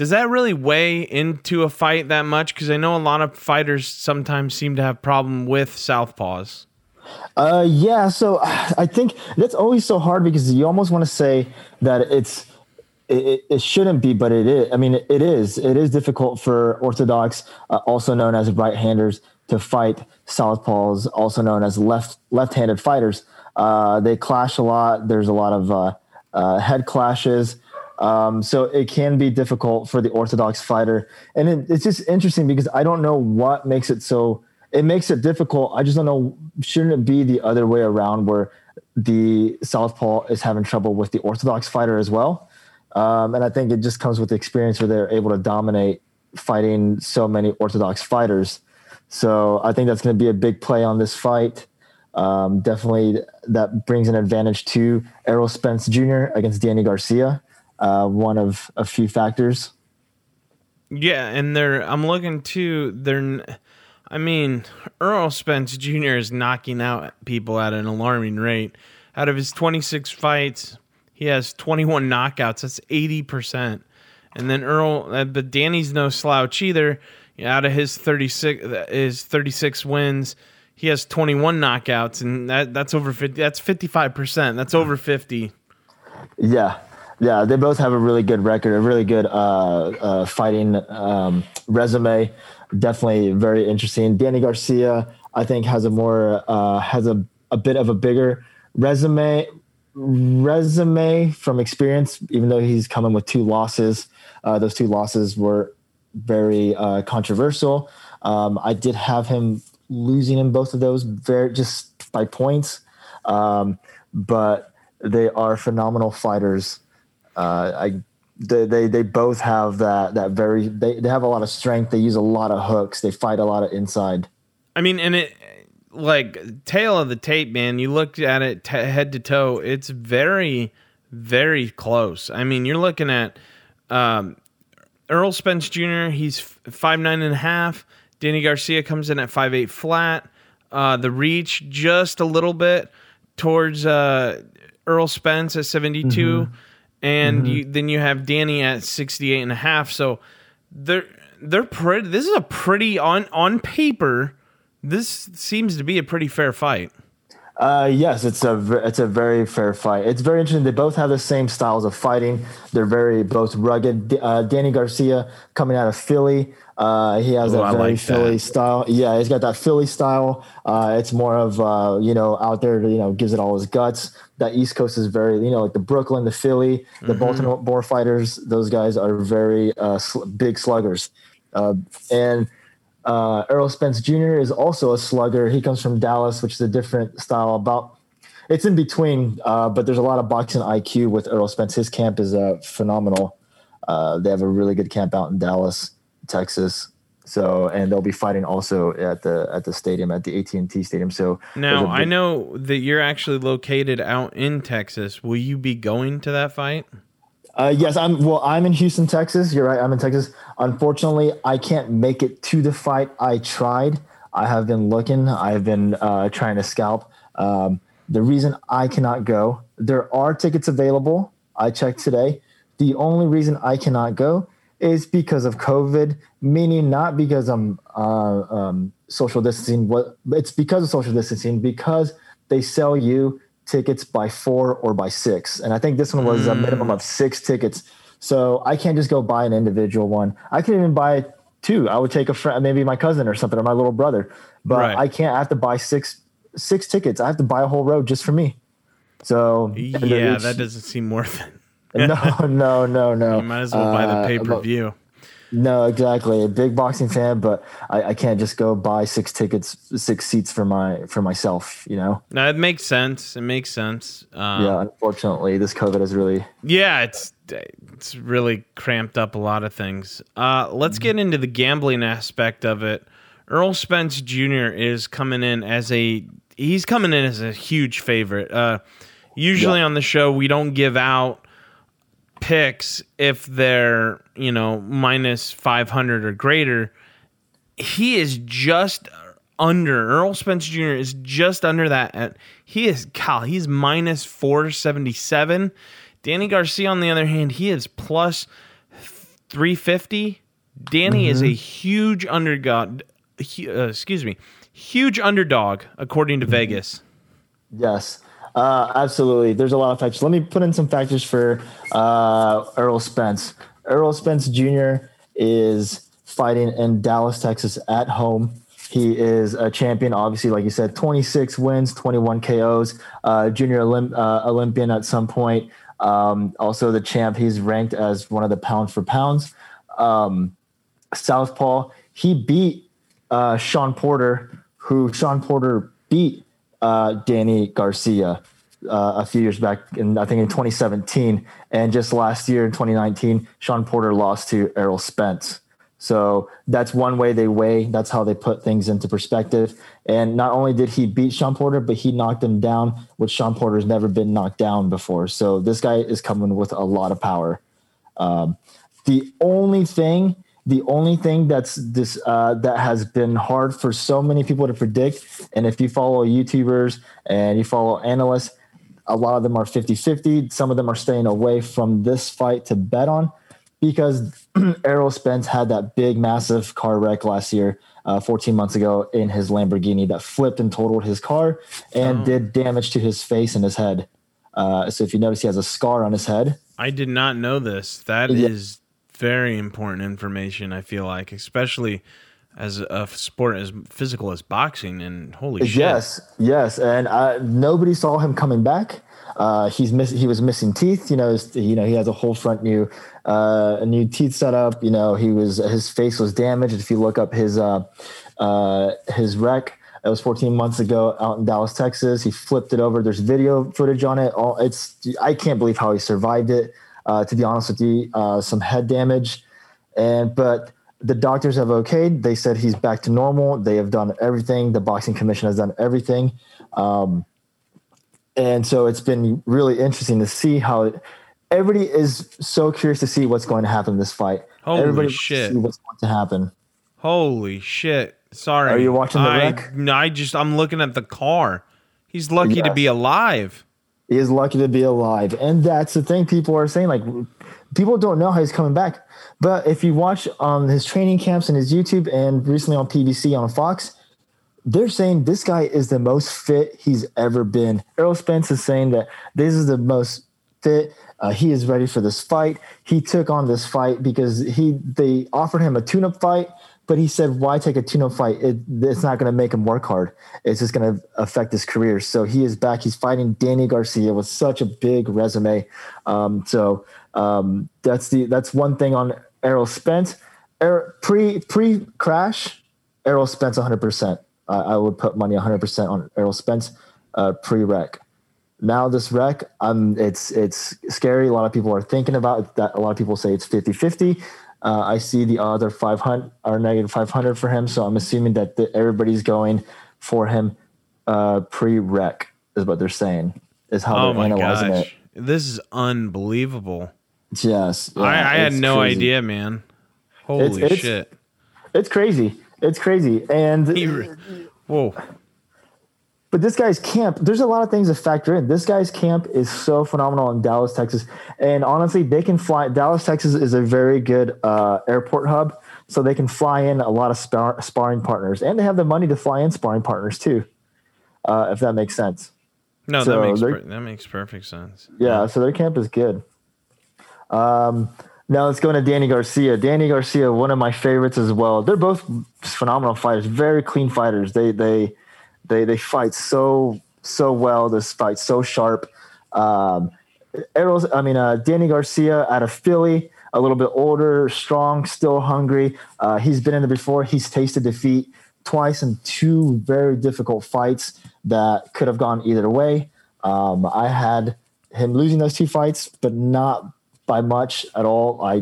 really weigh into a fight that much? Because I know a lot of fighters sometimes seem to have problem with southpaws. Yeah, so I think that's always so hard because you almost want to say that it shouldn't be, but it is. I mean, it is difficult for orthodox, also known as right-handers, to fight southpaws, also known as left-handed fighters. They clash a lot. There's a lot of head clashes. So it can be difficult for the orthodox fighter. And it's just interesting because I don't know what makes it so – it makes it difficult. I just don't know. Shouldn't it be the other way around where the southpaw is having trouble with the orthodox fighter as well? And I think it just comes with the experience where they're able to dominate fighting so many orthodox fighters. So I think that's going to be a big play on this fight. Definitely that brings an advantage to Errol Spence Jr. against Danny Garcia, one of a few factors. Yeah, and I'm looking too. Errol Spence Jr. is knocking out people at an alarming rate. Out of his 26 fights, he has 21 knockouts. That's 80%. And then but Danny's no slouch either. Out of his 36 wins, he has 21 knockouts, and that's over 50. That's 55%. That's over 50. Yeah. They both have a really good record, a really good fighting resume. Definitely very interesting. Danny Garcia, I think, has a bit of a bigger resume from experience, even though he's coming with two losses. Those two losses were very controversial. I did have him losing in both of those just by points, but they are phenomenal fighters. They both have that have a lot of strength. They use a lot of hooks. They fight a lot of inside. I mean, and it, like, tail of the tape, man, you looked at it head to toe, it's very, very close. I mean, you're looking at Errol Spence Jr., he's 5'9 and a half. Danny Garcia comes in at 5'8 flat. The reach just a little bit towards Errol Spence at 72. And then you have Danny at 68 and a half. So they're pretty. This is a pretty, on paper, this seems to be a pretty fair fight. Yes, it's a very fair fight. It's very interesting. They both have the same styles of fighting. They're both rugged. Danny Garcia coming out of Philly. He has Philly style. Yeah, he's got that Philly style. It's more of, out there, gives it all his guts. That East Coast is very, like the Brooklyn, the Philly, the Baltimore fighters. Those guys are very big sluggers. Errol Spence Jr. is also a slugger. He comes from Dallas, which is a different style. It's in between, but there's a lot of boxing IQ with Errol Spence. His camp is phenomenal. They have a really good camp out in Dallas, Texas. So, and they'll be fighting also at the stadium, at the AT&T Stadium. So now I know that you're actually located out in Texas. Will you be going to that fight? Yes, I'm in Houston, Texas. You're right. I'm in Texas. Unfortunately, I can't make it to the fight. I tried. I have been looking. I've been trying to scalp. The reason I cannot go, there are tickets available. I checked today. The only reason I cannot go is because of COVID, meaning not because I'm social distancing. It's because of social distancing, because they sell you tickets by 4 or by 6, and I think this one was a minimum of 6 tickets. So I can't just go buy an individual one. I could even buy two. I would take a friend, maybe my cousin or something, or my little brother. But right. I can't. I have to buy six tickets. I have to buy a whole row just for me. So yeah, that doesn't seem worth it. No. You might as well buy the pay-per-view. No, exactly. A big boxing fan, but I can't just go buy six seats for myself, you know? No, it makes sense. Yeah, unfortunately, this COVID has really... Yeah, it's really cramped up a lot of things. Let's get into the gambling aspect of it. Errol Spence Jr. is coming in as a huge favorite. Usually on the show, we don't give out picks if they're, minus 500 or greater. He is just under. Errol Spence Jr. is just under that. He's minus 477. Danny Garcia, on the other hand, he is plus 350. Danny is a huge underdog. Huge underdog, according to Vegas. Yes. Absolutely. There's a lot of factors. Let me put in some factors for Errol Spence. Errol Spence Jr. is fighting in Dallas, Texas at home. He is a champion, obviously, like you said, 26 wins, 21 KOs, junior Olympian at some point. Also the champ, he's ranked as one of the pound for pounds. Southpaw, he beat Sean Porter, beat Danny Garcia a few years back, in 2017, and just last year in 2019, Sean Porter lost to Errol Spence. So that's one way they weigh. That's how they put things into perspective. And not only did he beat Sean Porter, but he knocked him down, which Sean Porter's never been knocked down before. So this guy is coming with a lot of power. The only thing that's this that has been hard for so many people to predict, and if you follow YouTubers and you follow analysts, a lot of them are 50-50. Some of them are staying away from this fight to bet on because Errol Spence had that big, massive car wreck last year, 14 months ago, in his Lamborghini that flipped and totaled his car and did damage to his face and his head. So if you notice, he has a scar on his head. I did not know this. That is... very important information, I feel like, especially as a sport as physical as boxing. And holy shit. Yes. And nobody saw him coming back. He was missing teeth. He has a whole front new teeth set up. His face was damaged. If you look up his wreck, it was 14 months ago out in Dallas, Texas. He flipped it over. There's video footage on it. I can't believe how he survived it. To be honest with you, some head damage, but the doctors have okayed. They said he's back to normal. They have done everything. The boxing commission has done everything, and so it's been really interesting to see how everybody is so curious to see what's going to happen in this fight. Holy shit! See what's going to happen? Holy shit! Sorry, are you watching the wreck? No, I'm looking at the car. He's lucky to be alive. He is lucky to be alive. And that's the thing people are saying. Like, people don't know how he's coming back. But if you watch his training camps and his YouTube and recently on PBC on Fox, they're saying this guy is the most fit he's ever been. Errol Spence is saying that this is the most fit. He is ready for this fight. He took on this fight because they offered him a tune-up fight. But he said, why take a tune-up fight? It's not going to make him work hard. It's just going to affect his career. So he is back. He's fighting Danny Garcia with such a big resume. So that's one thing on Errol Spence. Pre-crash, Errol Spence 100%. I would put money 100% on Errol Spence pre-wreck. Now this wreck, it's scary. A lot of people are thinking about that. A lot of people say it's 50-50. I see the odds are -500 for him, so I'm assuming that everybody's going for him pre-wreck is what they're saying. Is how they're analyzing it. This is unbelievable. Yes, yeah, I had no idea, man. Holy shit! It's crazy. It's crazy, and whoa. But this guy's camp, there's a lot of things to factor in. This guy's camp is so phenomenal in Dallas, Texas. And honestly, they can fly. Dallas, Texas is a very good airport hub. So they can fly in a lot of sparring partners. And they have the money to fly in sparring partners too, if that makes sense. No, that makes perfect sense. Yeah, so their camp is good. Now let's go into Danny Garcia. Danny Garcia, one of my favorites as well. They're both phenomenal fighters, very clean fighters. They fight so well. They fight so sharp. Danny Garcia out of Philly, a little bit older, strong, still hungry. He's been in there before. He's tasted defeat twice in two very difficult fights that could have gone either way. I had him losing those two fights, but not by much at all. I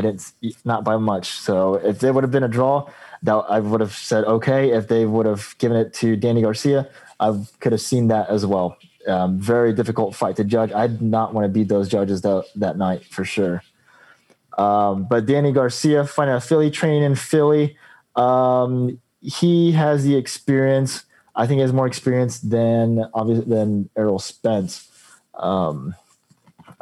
didn't, not by much. So if there would have been a draw, that I would have said, okay. If they would have given it to Danny Garcia, I could have seen that as well. Very difficult fight to judge. I did not want to beat those judges that night for sure. But Danny Garcia, fighting out Philly, training in Philly. He has the experience. I think he has more experience than Errol Spence.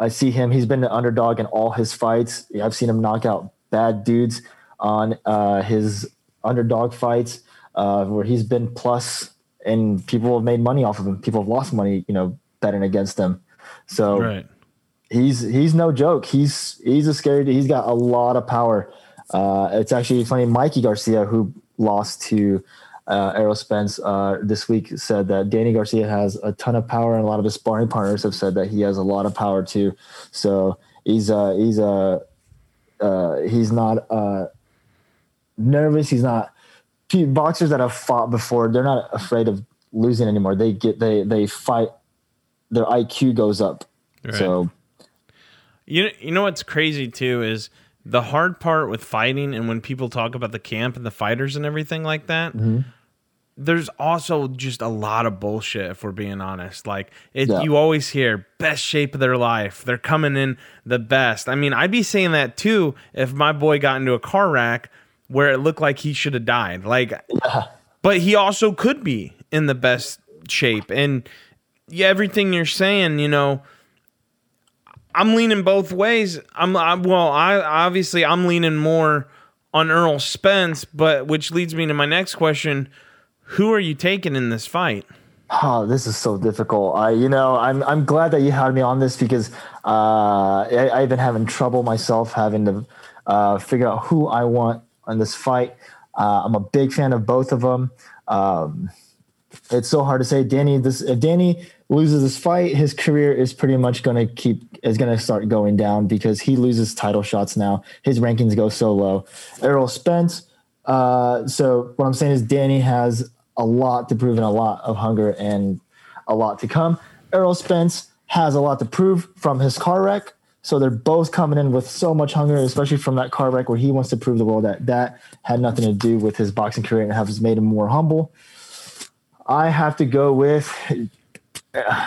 I see him. He's been the underdog in all his fights. I've seen him knock out bad dudes on his underdog fights where he's been plus, and people have made money off of him. People have lost money, betting against him. So right. He's no joke. He's a scary dude. He's got a lot of power. It's actually funny. Mikey Garcia, who lost to Errol Spence this week, said that Danny Garcia has a ton of power, and a lot of his sparring partners have said that he has a lot of power too. So he's not nervous. He's not. Boxers that have fought before, they're not afraid of losing anymore. They fight. Their IQ goes up. Right. So you know what's crazy too is. The hard part with fighting, and when people talk about the camp and the fighters and everything like that, mm-hmm. There's also just a lot of bullshit, if we're being honest. You always hear best shape of their life. They're coming in the best. I mean, I'd be saying that too if my boy got into a car wreck where it looked like he should have died. But he also could be in the best shape. And yeah, everything you're saying, I'm leaning both ways. I'm leaning more on Errol Spence, but which leads me to my next question: who are you taking in this fight? Oh, this is so difficult. I'm glad that you had me on this because I've been having trouble myself having to figure out who I want on this fight. I'm a big fan of both of them. It's so hard to say. If Danny loses this fight, his career is pretty much going to start going down because he loses title shots now. His rankings go so low. Errol Spence. So what I'm saying is Danny has a lot to prove and a lot of hunger and a lot to come. Errol Spence has a lot to prove from his car wreck. So they're both coming in with so much hunger, especially from that car wreck where he wants to prove the world that had nothing to do with his boxing career and has made him more humble. I have to go with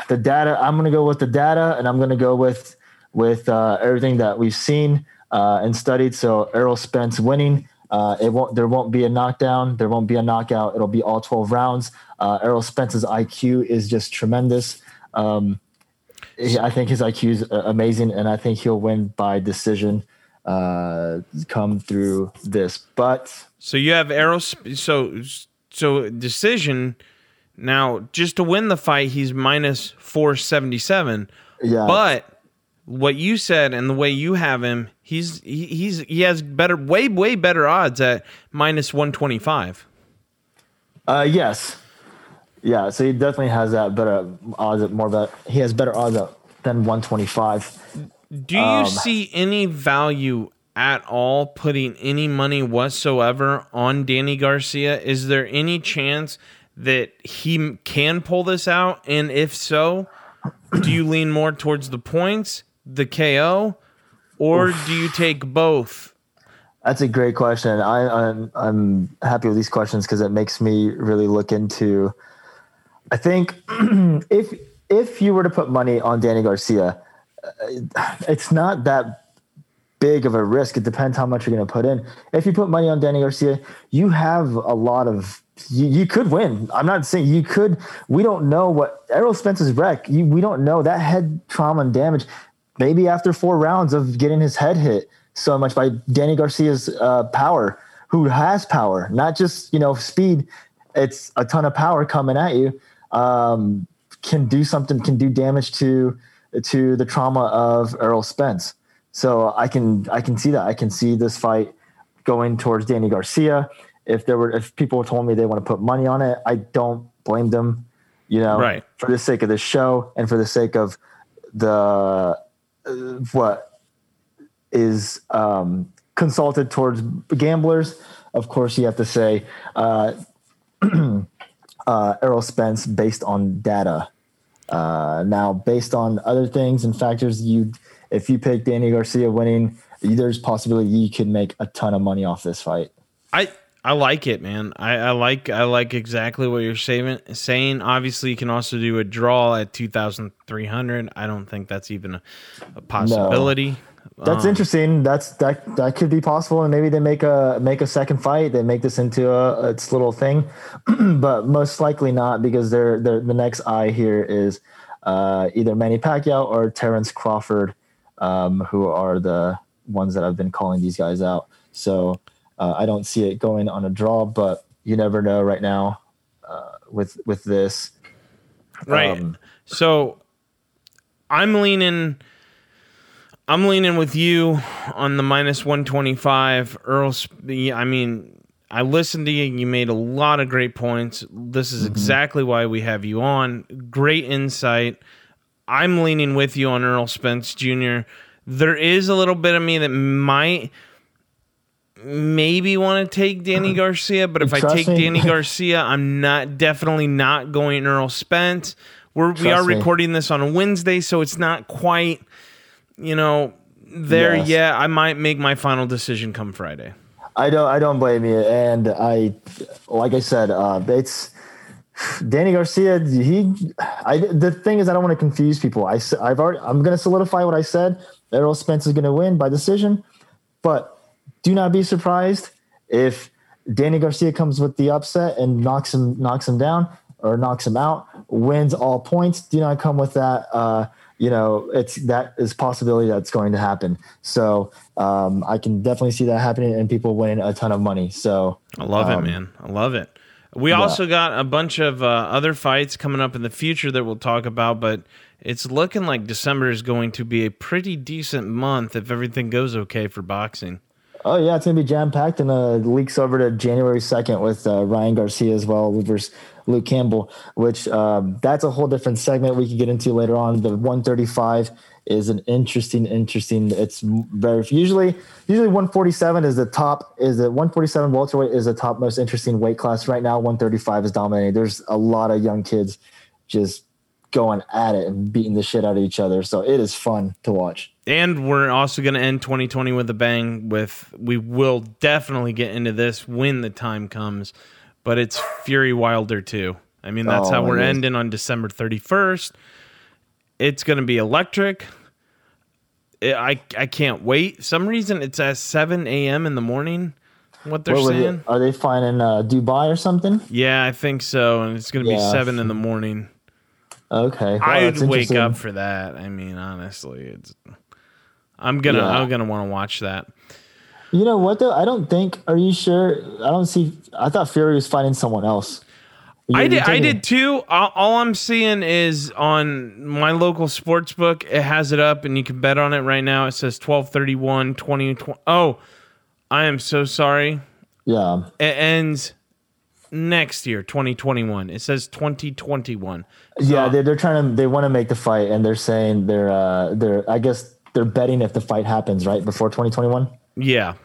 the data. I'm going to go with the data, and I'm going to go with everything that we've seen and studied. So Errol Spence winning. There won't be a knockdown. There won't be a knockout. It'll be all 12 rounds. Errol Spence's IQ is just tremendous. I think his IQ is amazing, and I think he'll win by decision come through this. But so you have Errol. So decision. Now, just to win the fight, he's minus 477. Yeah. But what you said and the way you have him, he has better, way better odds at minus 125. Yes. Yeah. So he definitely has that better odds at more. But he has better odds than 125. Do you see any value at all putting any money whatsoever on Danny Garcia? Is there any chance that he can pull this out? And if so, do you lean more towards the points, the KO, or do you take both? That's a great question. I'm happy with these questions because it makes me really look into. I think if you were to put money on Danny Garcia, it's not that big of a risk. It depends how much you're going to put in. If you put money on Danny Garcia, you have a lot of. You could win. I'm not saying you could. We don't know what Errol Spence's wreck. We don't know that head trauma and damage. Maybe after 4 rounds of getting his head hit so much by Danny Garcia's power, who has power, not just speed. It's a ton of power coming at you. Can do damage to the trauma of Errol Spence. So I can see that. I can see this fight going towards Danny Garcia. If people told me they want to put money on it, I don't blame them, right, for the sake of this show and for the sake of the what is consulted towards gamblers. Of course, you have to say Errol Spence based on data. Now, based on other things and factors, if you pick Danny Garcia winning, there's possibility you could make a ton of money off this fight. I like it, man. I like exactly what you're saying. Obviously, you can also do a draw at 2,300. I don't think that's even a possibility. No. That's interesting. That could be possible, and maybe they make a second fight. They make this into its little thing, but most likely not, because the next eye here is either Manny Pacquiao or Terrence Crawford, who are the ones that I've been calling these guys out. So. I don't see it going on a draw, but you never know right now with this. Right. So I'm leaning with you on the -125. Earl, I mean, I listened to you. You made a lot of great points. This is exactly why we have you on. Great insight. I'm leaning with you on Errol Spence Jr. There is a little bit of me that might maybe want to take Danny Garcia, but if I take Danny Garcia, I'm definitely not going Errol Spence. We are recording this on a Wednesday, so it's not quite, there yet. I might make my final decision come Friday. I don't blame you, and like I said, it's Danny Garcia. The thing is, I don't want to confuse people. I'm going to solidify what I said. Errol Spence is going to win by decision, but do not be surprised if Danny Garcia comes with the upset and knocks him down or knocks him out, wins all points. Do not come with that. That is a possibility that's going to happen. So I can definitely see that happening and people winning a ton of money. So I love it, man. I love it. We also got a bunch of other fights coming up in the future that we'll talk about, but it's looking like December is going to be a pretty decent month if everything goes okay for boxing. Oh, yeah, it's going to be jam-packed and leaks over to January 2nd with Ryan Garcia as well versus Luke Campbell, which that's a whole different segment we can get into later on. The 135 is an interesting – it's very – usually 147 is the top – is the 147 welterweight is the top most interesting weight class. Right now, 135 is dominating. There's a lot of young kids just going at it and beating the shit out of each other. So it is fun to watch. And we're also going to end 2020 with a bang. We will definitely get into this when the time comes, but it's Fury Wilder too. I mean, that's how we're ending on December 31st. It's going to be electric. I can't wait. Some reason it's at 7 a.m. in the morning. What they're saying? Are they flying in Dubai or something? Yeah, I think so. And it's going to be 7 in the morning. Okay, well, I'd wake up for that. I mean, honestly, it's. I'm gonna want to watch that. You know what though? I don't think. Are you sure? I don't see. I thought Fury was fighting someone else. I did too. All I'm seeing is on my local sports book. It has it up, and you can bet on it right now. It says 12/31/2020. Oh, I am so sorry. Yeah, it ends next year, 2021. It says 2021. So, yeah, they're trying to. They want to make the fight, and they're saying they're. I guess. They're betting if the fight happens right before 2021. Yeah.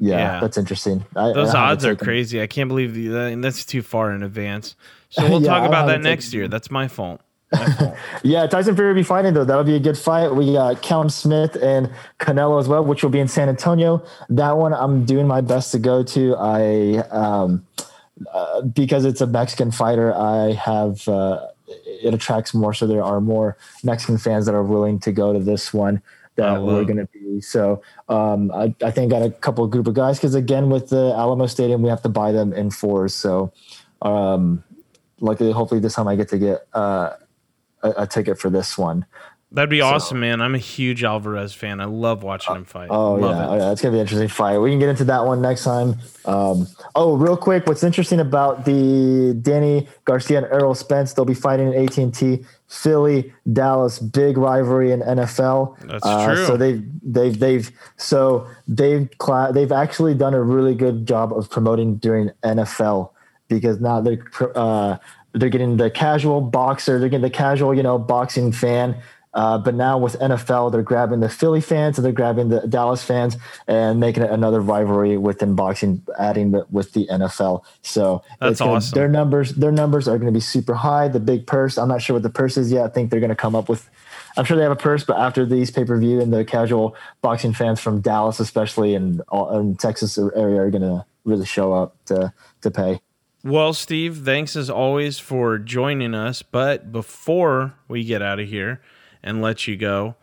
That's interesting. Those odds are crazy. I can't believe that's too far in advance. So we'll talk about that next year. That's my fault. Yeah, Tyson Fury will be fighting though. That'll be a good fight. We got Callum Smith and Canelo as well, which will be in San Antonio. That one I'm doing my best to go to. Because it's a Mexican fighter, I have. It attracts more, so there are more Mexican fans that are willing to go to this one. That we're going to be. So I think got a couple of group of guys because again with the Alamo Stadium we have to buy them in fours. So luckily, hopefully this time I get to get a ticket for this one. That'd be awesome, man. I'm a huge Alvarez fan. I love watching him fight. Oh, yeah. That's going to be an interesting fight. We can get into that one next time. Real quick, what's interesting about the Danny Garcia and Errol Spence, they'll be fighting in AT&T, Philly, Dallas, big rivalry in NFL. That's true. So they've actually done a really good job of promoting during NFL because now they're getting the casual boxer, they're getting the casual, boxing fan. But now with NFL, they're grabbing the Philly fans and they're grabbing the Dallas fans and making it another rivalry within boxing, adding with the NFL. So that's awesome. Their numbers are going to be super high. The big purse. I'm not sure what the purse is yet. I think they're going to come up with. I'm sure they have a purse, but after these pay-per-view and the casual boxing fans from Dallas, especially and Texas area, are going to really show up to pay. Well, Steve, thanks as always for joining us. But before we get out of here and let you go,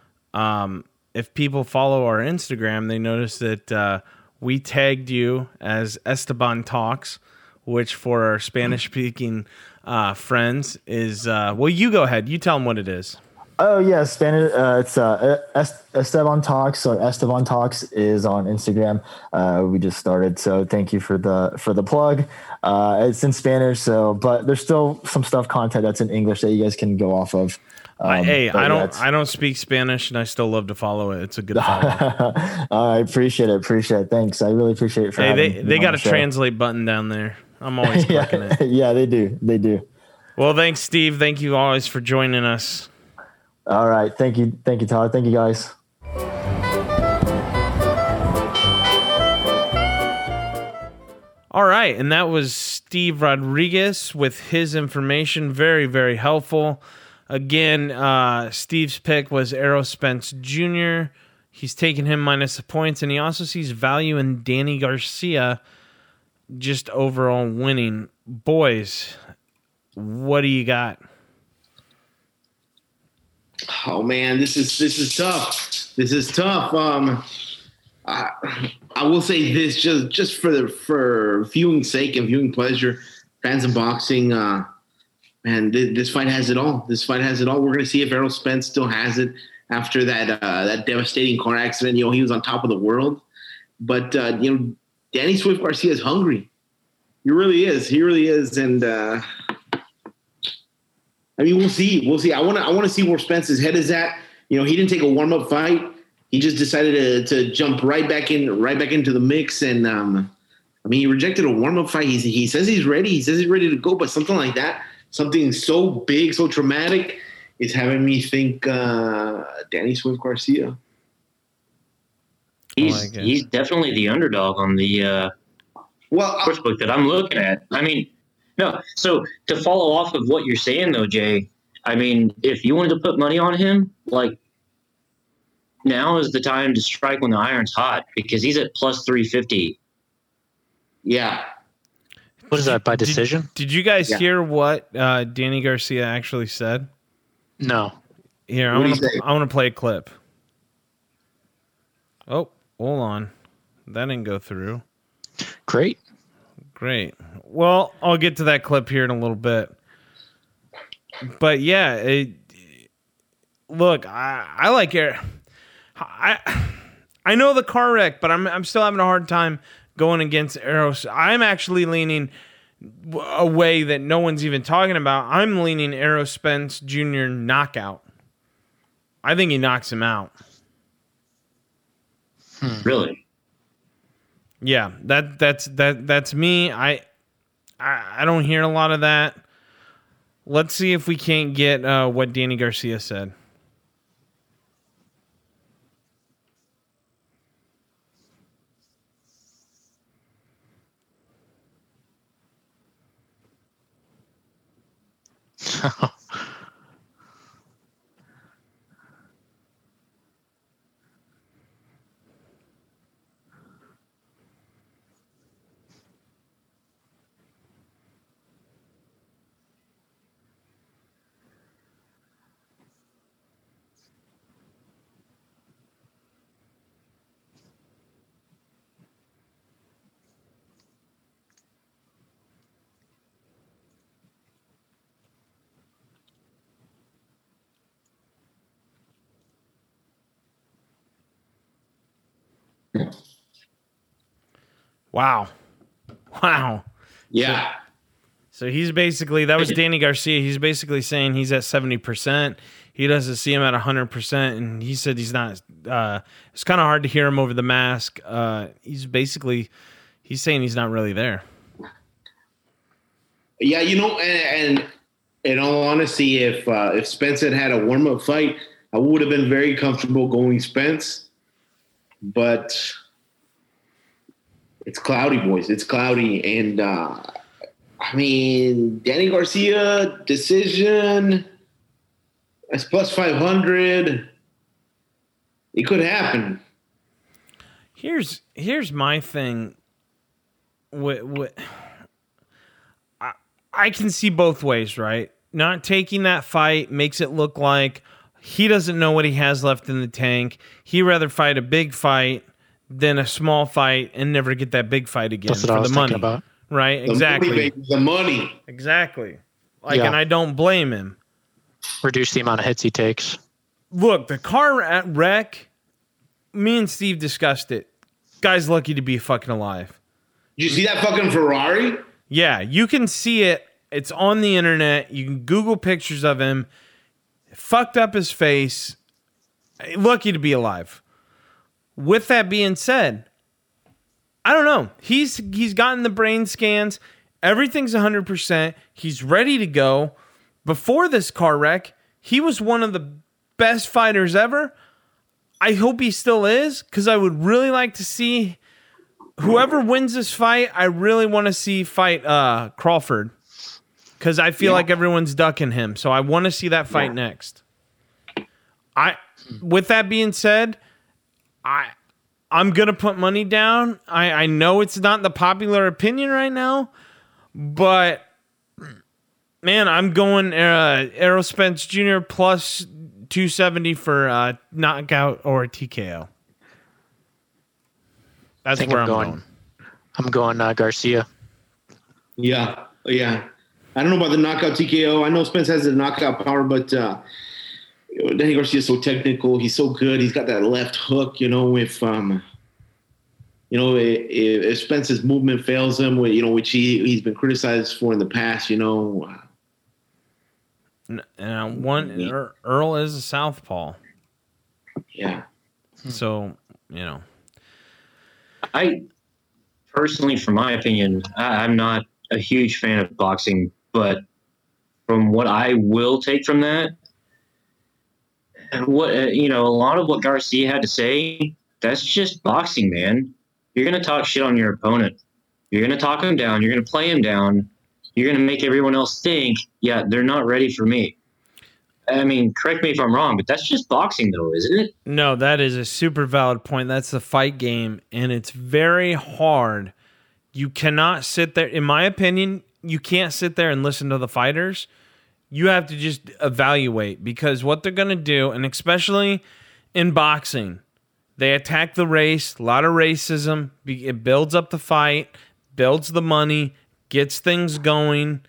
if people follow our Instagram, they notice that we tagged you as Esteban Talks, which for our Spanish-speaking friends is... well, you go ahead. You tell them what it is. Oh, yeah. Spanish. It's Esteban Talks. So Esteban Talks is on Instagram. We just started, so thank you for the plug. It's in Spanish, but there's still some content that's in English that you guys can go off of. I don't speak Spanish, and I still love to follow it. It's a good follow. I appreciate it. Thanks. I really appreciate it. They got a translate button down there. I'm always clicking it. Yeah, they do. Well, thanks, Steve. Thank you always for joining us. All right. Thank you. Thank you, Tyler. Thank you, guys. All right. And that was Steve Rodriguez with his information. Very, very helpful. Again, Steve's pick was Errol Spence Jr. He's taking him minus the points, and he also sees value in Danny Garcia just overall winning. Boys, what do you got? Oh, man, this is tough. I will say this just for viewing sake and viewing pleasure, fans and boxing, man, this fight has it all. We're going to see if Errol Spence still has it after that devastating car accident. He was on top of the world. But, Danny Swift Garcia is hungry. He really is. And, we'll see. I want to see where Spence's head is at. He didn't take a warm-up fight. He just decided to jump right back into the mix. And, he rejected a warm-up fight. He says he's ready. He says he's ready to go. But something like that, something so big, so traumatic, is having me think Danny Swift Garcia. He's definitely the underdog on the sportsbook that I'm looking at. No. So to follow off of what you're saying, though, Jay, if you wanted to put money on him, now is the time to strike when the iron's hot because he's at plus 350. Yeah. What is that, by decision? Did you guys hear what Danny Garcia actually said? No. Here, I want to play a clip. Oh, hold on. That didn't go through. Great. Well, I'll get to that clip here in a little bit. But yeah, I like Eric. I know the car wreck, but I'm still having a hard time going against Errol. I'm actually leaning a way that no one's even talking about. I'm leaning Errol Spence Jr. knockout. I think he knocks him out. Really? Yeah, that's me. I don't hear a lot of that. Let's see if we can't get what Danny Garcia said. Wow. Yeah. So he's basically, that was Danny Garcia. He's basically saying he's at 70%. He doesn't see him at 100%. And he said he's not, it's kind of hard to hear him over the mask. He's basically, he's saying he's not really there. Yeah, you know, and in all honesty, if Spence had a warm-up fight, I would have been very comfortable going Spence. But it's cloudy, boys. It's cloudy. And, I mean, Danny Garcia, decision, that's plus 500. It could happen. Here's my thing. I can see both ways, right? Not taking that fight makes it look like he doesn't know what he has left in the tank. He'd rather fight a big fight than a small fight and never get that big fight again. That's what I was thinking about. Right, exactly. The money. Exactly. And I don't blame him. Reduce the amount of hits he takes. Look, the car wreck, me and Steve discussed it. Guy's lucky to be fucking alive. You see that fucking Ferrari? Yeah, you can see it. It's on the internet. You can Google pictures of him. It fucked up his face. Lucky to be alive. With that being said, I don't know. He's gotten the brain scans. Everything's 100%. He's ready to go. Before this car wreck, he was one of the best fighters ever. I hope he still is, because I would really like to see whoever wins this fight. I really want to see fight Crawford, because I feel like everyone's ducking him. So I want to see that fight next. With that being said, I'm going to put money down. I know it's not the popular opinion right now, but, man, I'm going Errol Spence Jr. plus 270 for knockout or TKO. That's where I'm going. I'm going Garcia. Yeah. I don't know about the knockout TKO. I know Spence has the knockout power, but Danny Garcia is so technical. He's so good. He's got that left hook. You know, if Spence's movement fails him, which he's been criticized for in the past, Errol is a southpaw. Yeah. So, I personally, from my opinion, I'm not a huge fan of boxing, but from what I will take from that, and what a lot of what Garcia had to say, that's just boxing, man. You're going to talk shit on your opponent. You're going to talk him down. You're going to play him down. You're going to make everyone else think, yeah, they're not ready for me. I mean, correct me if I'm wrong, but that's just boxing, though, isn't it? No, that is a super valid point. That's the fight game, and it's very hard. You cannot sit there. In my opinion, you can't sit there and listen to the fighters. You have to just evaluate, because what they're going to do, and especially in boxing, they attack the race, a lot of racism. It builds up the fight, builds the money, gets things going.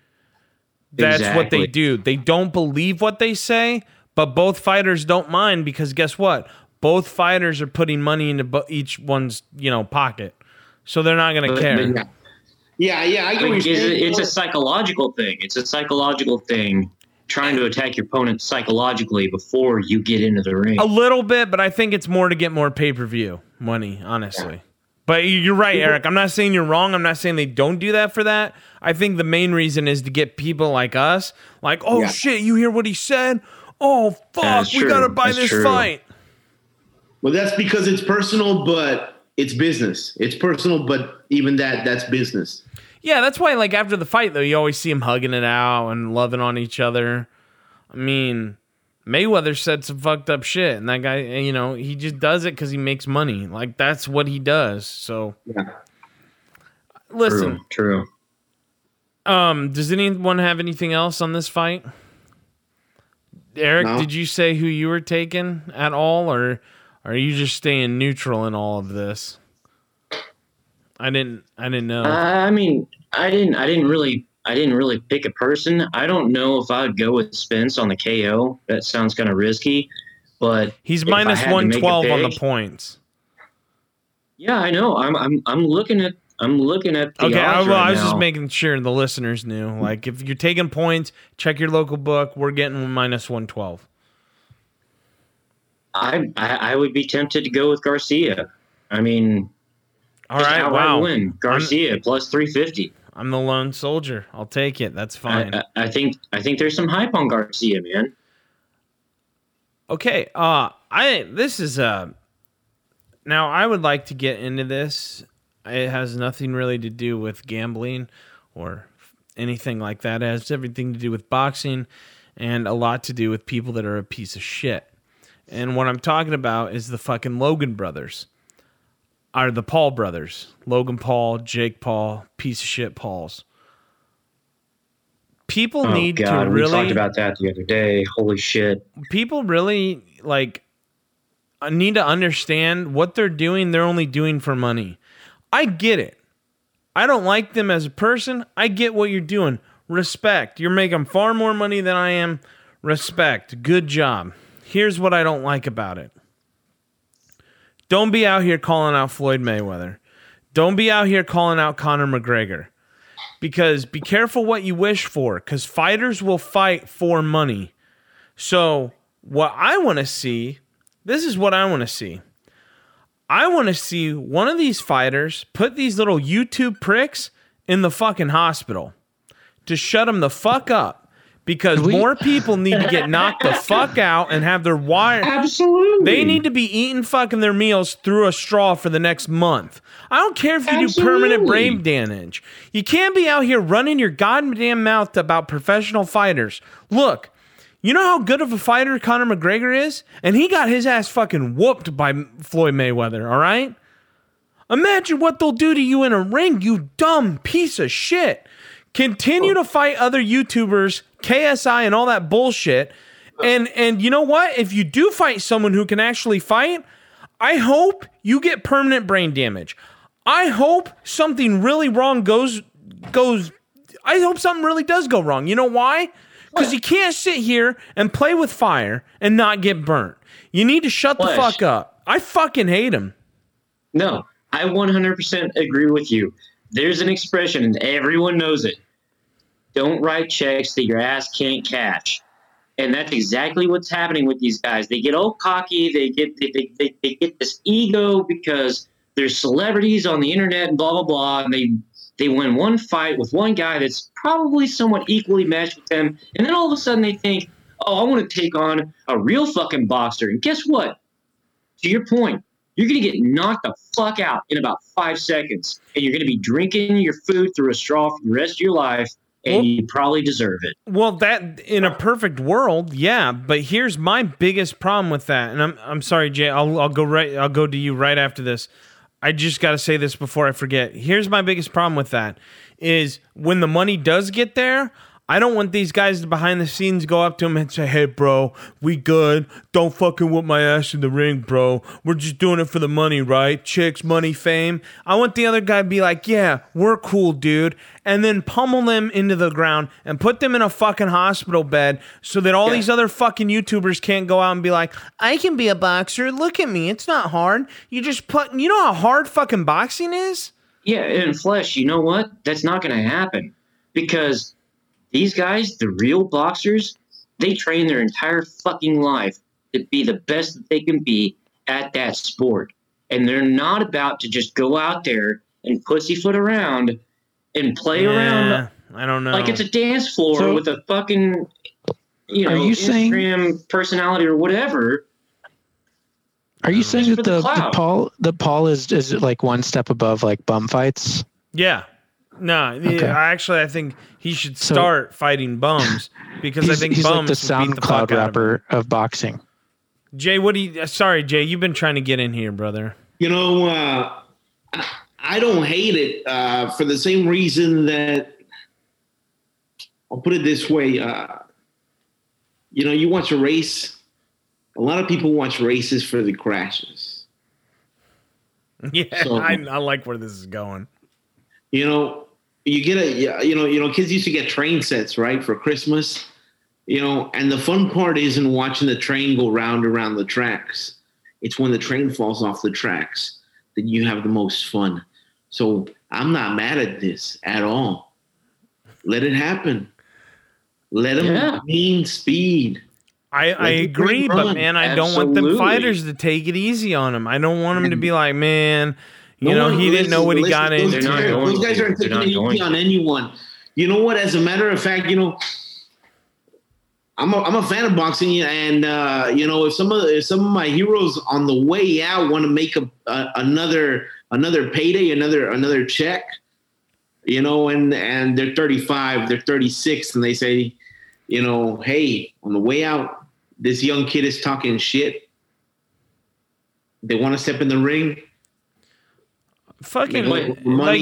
That's exactly what they do. They don't believe what they say, but both fighters don't mind, because guess what? Both fighters are putting money into each one's pocket, so they're not going to care. Yeah, I agree. It's a psychological thing. Trying to attack your opponent psychologically before you get into the ring. A little bit, but I think it's more to get more pay-per-view money, honestly. Yeah. But you're right, Eric. I'm not saying you're wrong. I'm not saying they don't do that for that. I think the main reason is to get people like us, like, oh, shit, you hear what he said? Oh, fuck, we got to buy this fight. Well, that's because it's personal, but it's business. It's personal, but even that's business. Yeah, that's why, like, after the fight, though, you always see them hugging it out and loving on each other. I mean, Mayweather said some fucked up shit, and that guy, he just does it because he makes money. Like, that's what he does. So, listen. True. Does anyone have anything else on this fight? Eric, did you say who you were taking at all, or are you just staying neutral in all of this? I didn't know. I didn't really pick a person. I don't know if I would go with Spence on the KO. That sounds kind of risky, but he's minus 112 on the points. Yeah, I know. I'm looking at the odds. Okay, well, I was just making sure the listeners knew. Like, if you're taking points, check your local book. We're getting -112. I would be tempted to go with Garcia. I mean, all right, wow. Win. Garcia +350. I'm the lone soldier. I'll take it. That's fine. I think there's some hype on Garcia, man. Okay, now I would like to get into this. It has nothing really to do with gambling or anything like that. It has everything to do with boxing and a lot to do with people that are a piece of shit. And what I'm talking about is the fucking Logan brothers. Are the Paul brothers. Logan Paul, Jake Paul, piece of shit Pauls. People need to really... We talked about that the other day. Holy shit. People really, need to understand what they're doing. They're only doing for money. I get it. I don't like them as a person. I get what you're doing. Respect. You're making far more money than I am. Respect. Good job. Here's what I don't like about it. Don't be out here calling out Floyd Mayweather. Don't be out here calling out Conor McGregor. Because be careful what you wish for, because fighters will fight for money. So what I want to see, this is what I want to see. I want to see one of these fighters put these little YouTube pricks in the fucking hospital to shut them the fuck up, because more people need to get knocked the fuck out and have their wire. Absolutely. They need to be eating fucking their meals through a straw for the next month. I don't care if you do permanent brain damage. You can't be out here running your goddamn mouth about professional fighters. Look. You know how good of a fighter Conor McGregor is? And he got his ass fucking whooped by Floyd Mayweather, all right? Imagine what they'll do to you in a ring, you dumb piece of shit. Continue to fight other YouTubers, KSI and all that bullshit. And you know what? If you do fight someone who can actually fight, I hope you get permanent brain damage. I hope something really wrong goes. I hope something really does go wrong. You know why? Because you can't sit here and play with fire and not get burnt. You need to shut the fuck up. I fucking hate him. No, I 100% agree with you. There's an expression, and everyone knows it. Don't write checks that your ass can't cash. And that's exactly what's happening with these guys. They get all cocky. They get this ego because they're celebrities on the internet and blah, blah, blah. And they win one fight with one guy that's probably somewhat equally matched with them, and then all of a sudden they think, I want to take on a real fucking boxer. And guess what? To your point, you're going to get knocked the fuck out in about 5 seconds, and you're going to be drinking your food through a straw for the rest of your life, and you probably deserve it. Well, that in a perfect world, yeah, but here's my biggest problem with that, and I'm sorry, Jay, I'll go to you right after this. I just got to say this before I forget. Here's my biggest problem with that is when the money does get there, I don't want these guys to behind the scenes go up to him and say, hey, bro, we good. Don't fucking whip my ass in the ring, bro. We're just doing it for the money, right? Chicks, money, fame. I want the other guy to be like, yeah, we're cool, dude. And then pummel them into the ground and put them in a fucking hospital bed so that all these other fucking YouTubers can't go out and be like, I can be a boxer. Look at me. It's not hard. You know how hard fucking boxing is? Yeah, and Flesch, you know what? That's not going to happen because these guys, the real boxers, they train their entire fucking life to be the best that they can be at that sport. And they're not about to just go out there and pussyfoot around and play around. I don't know. Like it's a dance floor with a fucking, Instagram personality or whatever. Are you saying that the Paul is like one step above like bum fights? Yeah. No, okay. Actually, I think he should start fighting bums because I think he's bums like the would beat the SoundCloud rapper of boxing. Jay, sorry, Jay, you've been trying to get in here, brother. You know, I don't hate it for the same reason that I'll put it this way. You watch a race. A lot of people watch races for the crashes. Yeah, so, I like where this is going. You know, kids used to get train sets, right, for Christmas, and the fun part isn't watching the train go round around the tracks. It's when the train falls off the tracks. then you have the most fun. So I'm not mad at this at all. Let it happen. Let them gain speed. I agree, but, man, I don't want them fighters to take it easy on him. I don't want them to be like, man, you know, he didn't know what he got into. Those guys aren't taking it easy on anyone. You know what? As a matter of fact, you know, I'm a fan of boxing, and you know, if some of my heroes on the way out want to make another payday, another check, you know, and they're 35, they're 36, and they say, you know, hey, on the way out, this young kid is talking shit. They want to step in the ring. Fucking like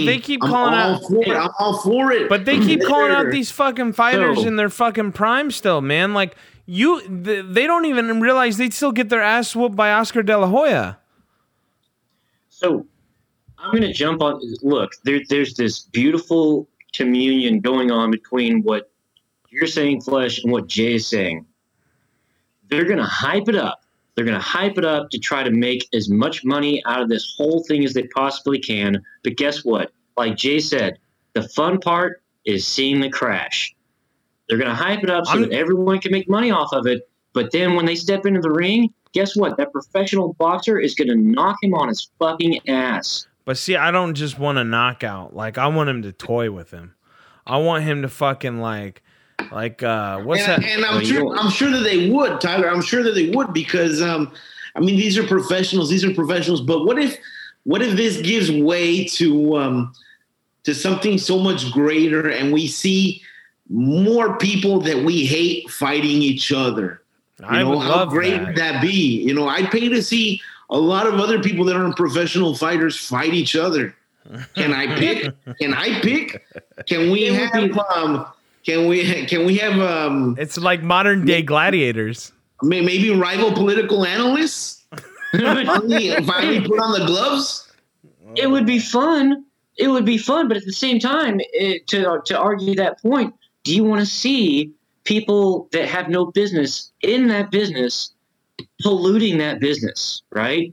they keep calling out. I'm all for it. But they keep calling out these fucking fighters in their fucking prime still, man. Like they don't even realize they'd still get their ass whooped by Oscar De La Hoya. So I'm gonna jump on. Look, there's this beautiful communion going on between what you're saying, Flesch, and what Jay is saying. They're gonna hype it up. They're going to hype it up to try to make as much money out of this whole thing as they possibly can. But guess what? Like Jay said, the fun part is seeing the crash. They're going to hype it up so that everyone can make money off of it. But then when they step into the ring, guess what? That professional boxer is going to knock him on his fucking ass. But see, I don't just want a knockout. Like, I want him to toy with him. I want him to fucking And I'm sure that they would, Tyler. I'm sure that they would because, I mean, these are professionals. But what if this gives way to something so much greater, and we see more people that we hate fighting each other? How great would that be? You know, I'd pay to see a lot of other people that aren't professional fighters fight each other. Can I pick? Can we have? Can we have? It's like modern day gladiators. Maybe rival political analysts. finally put on the gloves. It would be fun. But at the same time, to argue that point, do you want to see people that have no business in that business polluting that business? Right.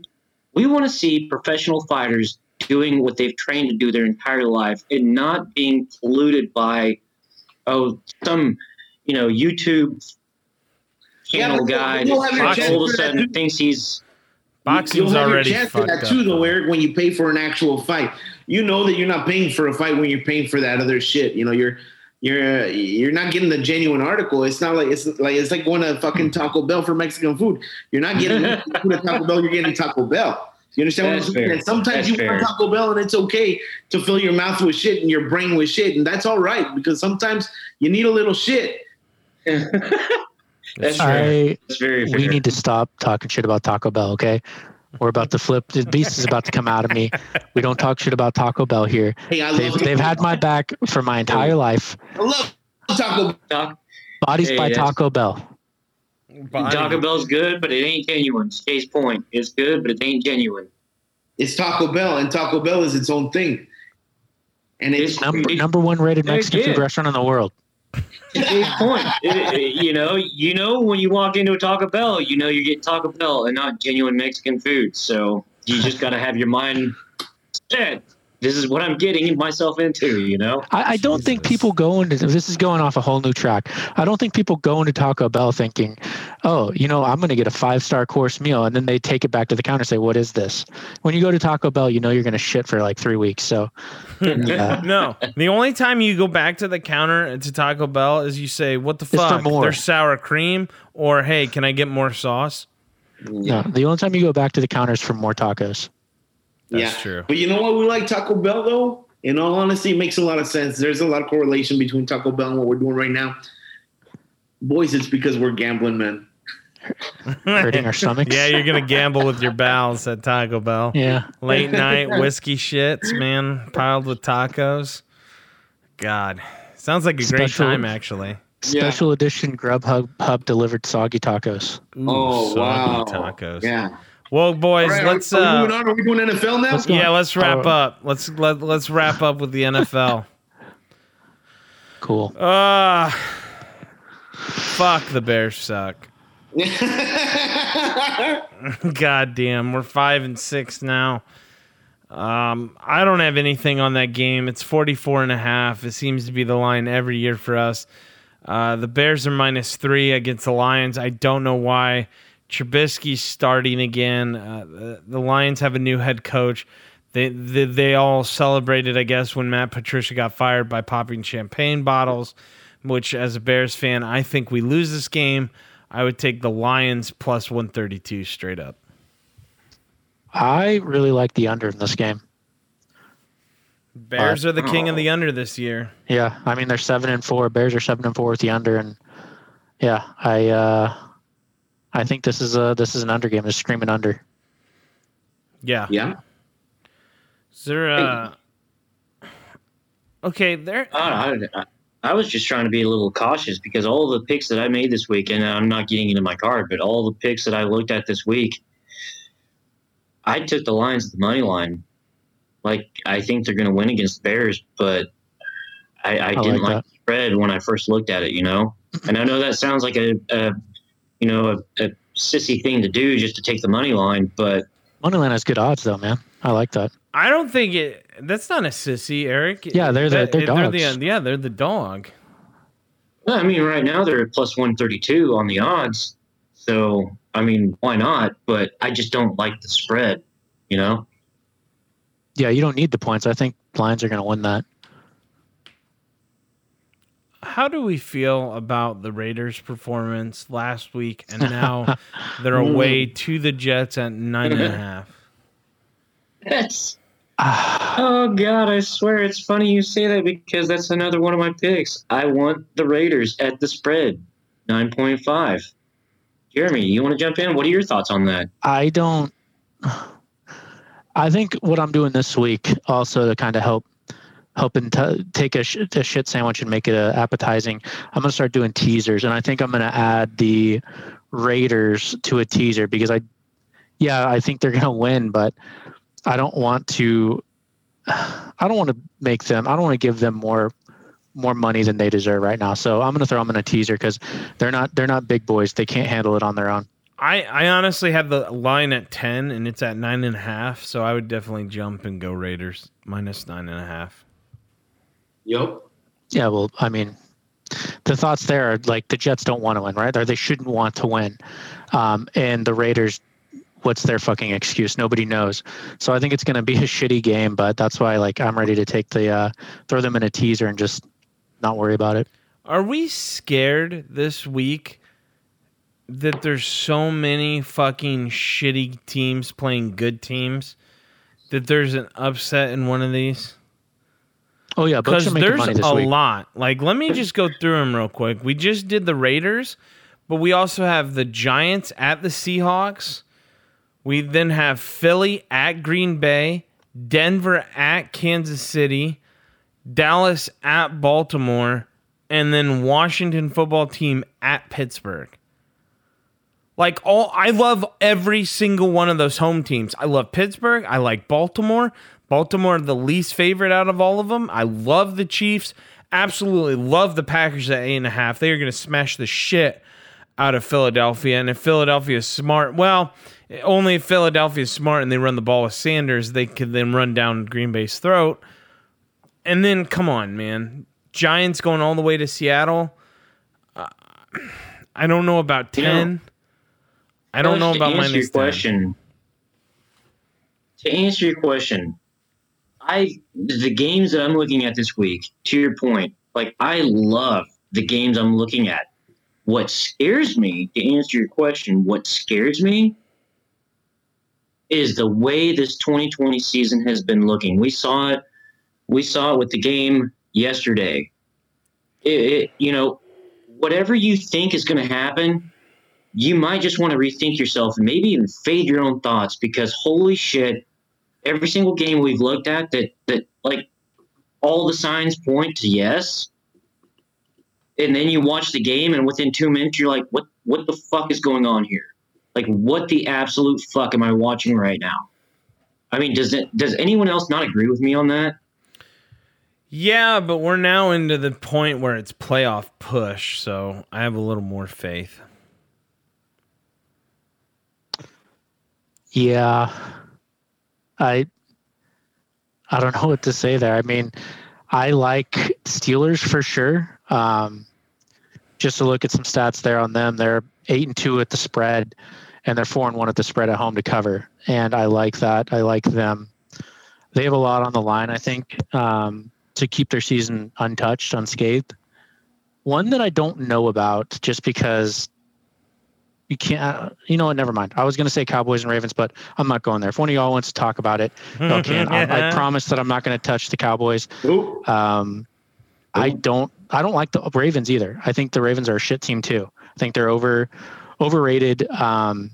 We want to see professional fighters doing what they've trained to do their entire life and not being polluted by. Oh, some, you know, YouTube channel guy that all of a sudden thinks he's boxing's already fucked up. Too, though, Eric, when you pay for an actual fight, you know that you're not paying for a fight when you're paying for that other shit. You know, you're not getting the genuine article. It's not like it's like going to fucking Taco Bell for Mexican food. You're not getting Mexican food at Taco Bell. You're getting Taco Bell. You understand what I'm saying? And sometimes you want Taco Bell, and it's okay to fill your mouth with shit and your brain with shit, and that's all right because sometimes you need a little shit. That's very fair. We need to stop talking shit about Taco Bell, okay? We're about to flip. The beast is about to come out of me. We don't talk shit about Taco Bell here. Hey, they've had my back for my entire life. I love Taco Bell. Taco Bell. Taco Bell's good, but it ain't genuine. Case point. It's good, but it ain't genuine. It's Taco Bell, and Taco Bell is its own thing. And it's number one rated Mexican food restaurant in the world. Case point. You know, when you walk into a Taco Bell, you know you get Taco Bell and not genuine Mexican food. So you just got to have your mind set. This is what I'm getting myself into, you know? I don't think people go into – this is going off a whole new track. I don't think people go into Taco Bell thinking, oh, you know, I'm going to get a 5-star course meal, and then they take it back to the counter and say, what is this? When you go to Taco Bell, you know you're going to shit for like 3 weeks. So, yeah. No. The only time you go back to the counter to Taco Bell is you say, what the fuck? There's sour cream? Or, hey, can I get more sauce? No. The only time you go back to the counter is for more tacos. That's true. But you know what? We like Taco Bell, though. In all honesty, it makes a lot of sense. There's a lot of correlation between Taco Bell and what we're doing right now. Boys, it's because we're gambling, man. Hurting our stomachs. Yeah, you're going to gamble with your bowels at Taco Bell. Yeah. Late night whiskey shits, man, piled with tacos. God. Sounds like a great time, actually. Special edition Grubhub Hub delivered soggy tacos. Ooh, wow. Tacos. Yeah. Well, boys, right, let's. Are we moving on? Are we doing NFL now? Let's wrap up. Let's wrap up with the NFL. Cool. Fuck, the Bears suck. God damn, we're 5-6 now. I don't have anything on that game. It's 44.5. It seems to be the line every year for us. The Bears are -3 against the Lions. I don't know why. Trubisky's starting again. The Lions have a new head coach. They all celebrated, I guess, when Matt Patricia got fired by popping champagne bottles, which as a Bears fan, I think we lose this game. I would take the Lions plus 132 straight up. I really like the under in this game. Bears are the king of the under this year. Yeah, I mean, they're 7-4. Bears are 7-4 with the under, and yeah, I think this is an under game. Just screaming under. Yeah. Yeah. Is there okay, there. I was just trying to be a little cautious because all the picks that I made this week, and I'm not getting into my card, but all the picks that I looked at this week, I took the Lions at the money line. Like, I think they're going to win against the Bears, but I didn't like the spread when I first looked at it, you know? And I know that sounds like a sissy thing to do just to take the money line, but... Money line has good odds, though, man. I like that. I don't think it... That's not a sissy, Eric. Yeah, they're dogs. They're the dog. Well, I mean, right now they're at plus 132 on the odds, so... I mean, why not? But I just don't like the spread, you know? Yeah, you don't need the points. I think Lions are going to win that. How do we feel about the Raiders' performance last week, and now they're away to the Jets at 9.5? That's... Oh, God, I swear it's funny you say that because that's another one of my picks. I want the Raiders at the spread, 9.5. Jeremy, you want to jump in? What are your thoughts on that? I think what I'm doing this week also to kind of help and take a shit sandwich and make it appetizing. I'm going to start doing teasers, and I think I'm going to add the Raiders to a teaser because I think they're going to win, but I don't want to give them more money than they deserve right now. So I'm going to throw them in a teaser because they're not big boys. They can't handle it on their own. I honestly have the line at 10 and it's at 9.5. So I would definitely jump and go Raiders minus 9.5. Yep. Yeah. Well, I mean, the thoughts there are like the Jets don't want to win, right? Or they shouldn't want to win. And the Raiders, what's their fucking excuse? Nobody knows. So I think it's going to be a shitty game, but that's why like I'm ready to take the, throw them in a teaser and just, not worry about it. Are we scared this week that there's so many fucking shitty teams playing good teams that there's an upset in one of these? Oh, yeah. Because there's a lot. Like, let me just go through them real quick. We just did the Raiders, but we also have the Giants at the Seahawks. We then have Philly at Green Bay, Denver at Kansas City, Dallas at Baltimore, and then Washington football team at Pittsburgh. Like I love every single one of those home teams. I love Pittsburgh. I like Baltimore. Baltimore, the least favorite out of all of them. I love the Chiefs. Absolutely love the Packers at 8.5. They are going to smash the shit out of Philadelphia. And if Philadelphia is smart, well, only if Philadelphia is smart and they run the ball with Sanders, they could then run down Green Bay's throat. And then, come on, man. Giants going all the way to Seattle. I don't know about 10. You know, I don't know about minus 10. To answer your question, the games that I'm looking at this week, to your point, like I love the games I'm looking at. What scares me, to answer your question, what scares me is the way this 2020 season has been looking. We saw it with the game yesterday. It, you know, whatever you think is going to happen, you might just want to rethink yourself and maybe even fade your own thoughts because holy shit, every single game we've looked at that like all the signs point to yes. And then you watch the game and within 2 minutes you're like, what the fuck is going on here? Like what the absolute fuck am I watching right now? I mean, does anyone else not agree with me on that? Yeah, but we're now into the point where it's playoff push, so I have a little more faith. Yeah. I I don't know what to say there. I mean, I like Steelers for sure. Just to look at some stats there on them, they're 8-2 at the spread, and they're 4-1 at the spread at home to cover. And I like that. I like them. They have a lot on the line, I think, to keep their season untouched, unscathed. One that I don't know about, just because you can't, you know what, never mind. I was going to say Cowboys and Ravens, but I'm not going there. If one of y'all wants to talk about it, y'all can. I promise that I'm not going to touch the Cowboys. I don't like the Ravens either. I think the Ravens are a shit team too. I think they're overrated. The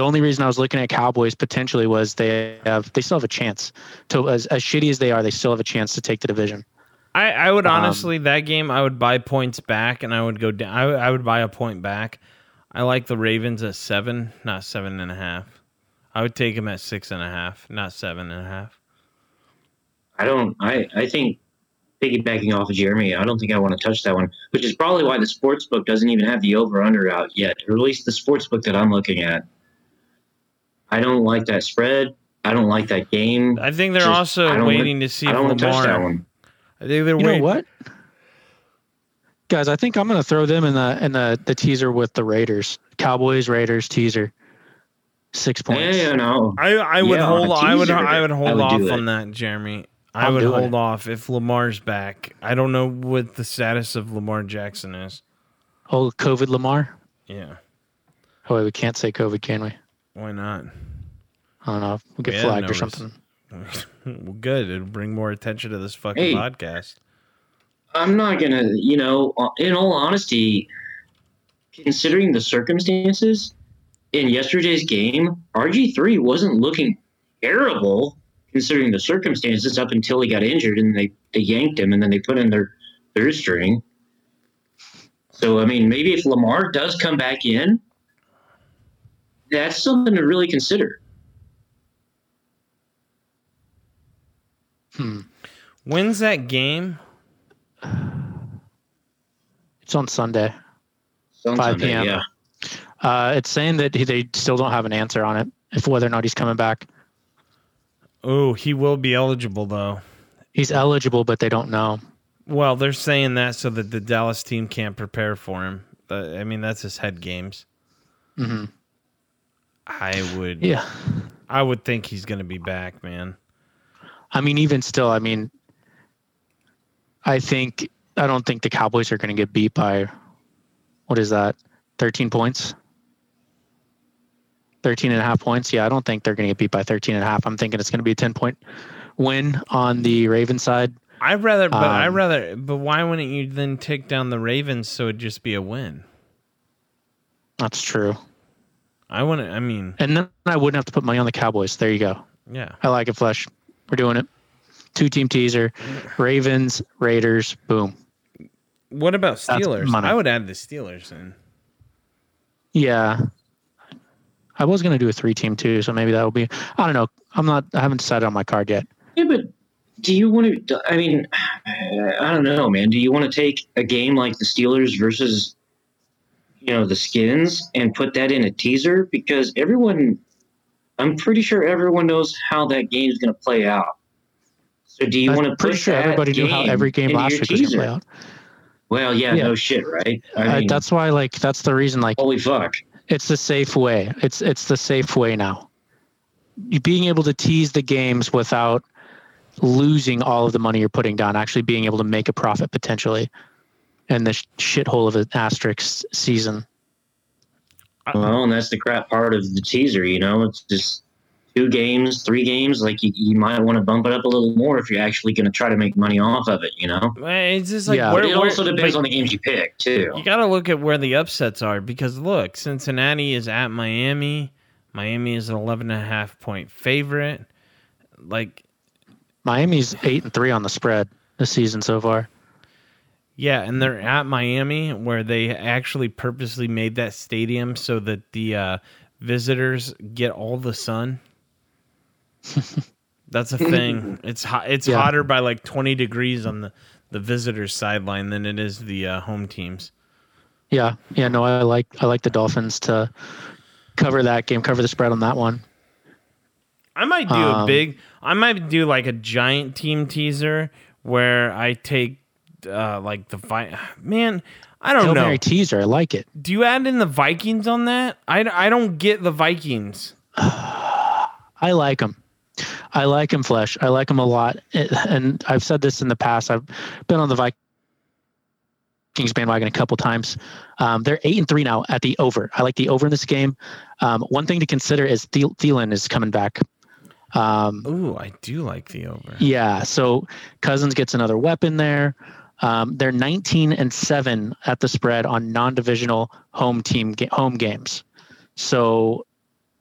only reason I was looking at Cowboys potentially was they still have a chance to, as shitty as they are, they still have a chance to take the division. I would honestly, that game, I would buy points back and I would go down. I would buy a point back. I like the Ravens at 7, not 7.5. I would take them at 6.5, not 7.5. I think piggybacking off of Jeremy, I don't think I want to touch that one, which is probably why the sportsbook doesn't even have the over-under out yet, or at least the sportsbook that I'm looking at. I don't like that spread. I don't like that game. I think they're also waiting to see if Lamar. I don't want to touch that one. I think they're waiting. You know what? Guys, I think I'm going to throw them in the teaser with the Raiders. Cowboys-Raiders teaser. 6 points. Yeah, no. I would hold off on that, Jeremy. I would hold off if Lamar's back. I don't know what the status of Lamar Jackson is. Oh, COVID Lamar? Yeah. Oh, wait, we can't say COVID, can we? Why not? I don't know. We'll get flagged or something. Well, good. It'll bring more attention to this fucking podcast. I'm not going to, in all honesty, considering the circumstances in yesterday's game, RG3 wasn't looking terrible considering the circumstances up until he got injured and they yanked him and then they put in their third string. So, I mean, maybe if Lamar does come back in, that's something to really consider. When's that game? It's on Sunday, 5 p.m. Yeah. It's saying that they still don't have an answer on it, if whether or not he's coming back. Oh, he will be eligible, though. He's eligible, but they don't know. Well, they're saying that so that the Dallas team can't prepare for him. I mean, that's his head games. Mm-hmm. I would think he's going to be back, man. I mean, even still, I don't think the Cowboys are going to get beat by, what is that, 13 points? 13.5 points? Yeah, I don't think they're going to get beat by 13.5. I'm thinking it's going to be a 10-point win on the Ravens side. But why wouldn't you then take down the Ravens so it'd just be a win? That's true. And then I wouldn't have to put money on the Cowboys. There you go. Yeah. I like it, Flesch. We're doing it. 2-team teaser. Ravens, Raiders, boom. What about Steelers? I would add the Steelers in. Yeah. I was going to do a 3-team too, so maybe that will be... I don't know. I haven't decided on my card yet. Yeah, but do you want to... I mean, I don't know, man. Do you want to take a game like the Steelers versus, the Skins and put that in a teaser? Because I'm pretty sure everyone knows how that game is going to play out. So do you want to push that everybody knew how every game last week was going to play out? Well, yeah, no shit, right? I mean, that's why, that's the reason, holy fuck. It's the safe way. It's the safe way now. Being able to tease the games without losing all of the money you're putting down, actually being able to make a profit potentially in this shithole of an asterisk season. Well, and that's the crap part of the teaser, It's just... 2 games, 3 games, you might want to bump it up a little more if you're actually going to try to make money off of it, It's just it also depends on the games you pick, too. You got to look at where the upsets are because, look, Cincinnati is at Miami. Miami is an 11.5-point favorite. Miami's 8-3 on the spread this season so far. Yeah, and they're at Miami where they actually purposely made that stadium so that the visitors get all the sun. That's a thing. It's hot. It's hotter by 20 degrees on the visitors' sideline than it is the home teams. Yeah. Yeah. No, I like the Dolphins to cover that game, cover the spread on that one. I might do a big. I might do like a giant team teaser where I take like the fight. Man, I don't know. Teaser, I like it. Do you add in the Vikings on that? I don't get the Vikings. I like them. I like him, Flesch. I like him a lot. And I've said this in the past. I've been on the Vikings bandwagon a couple times. They're 8-3 now at the over. I like the over in this game. One thing to consider is Thielen is coming back. Ooh, I do like the over. Yeah, so Cousins gets another weapon there. They're 19-7 at the spread on non-divisional home games. So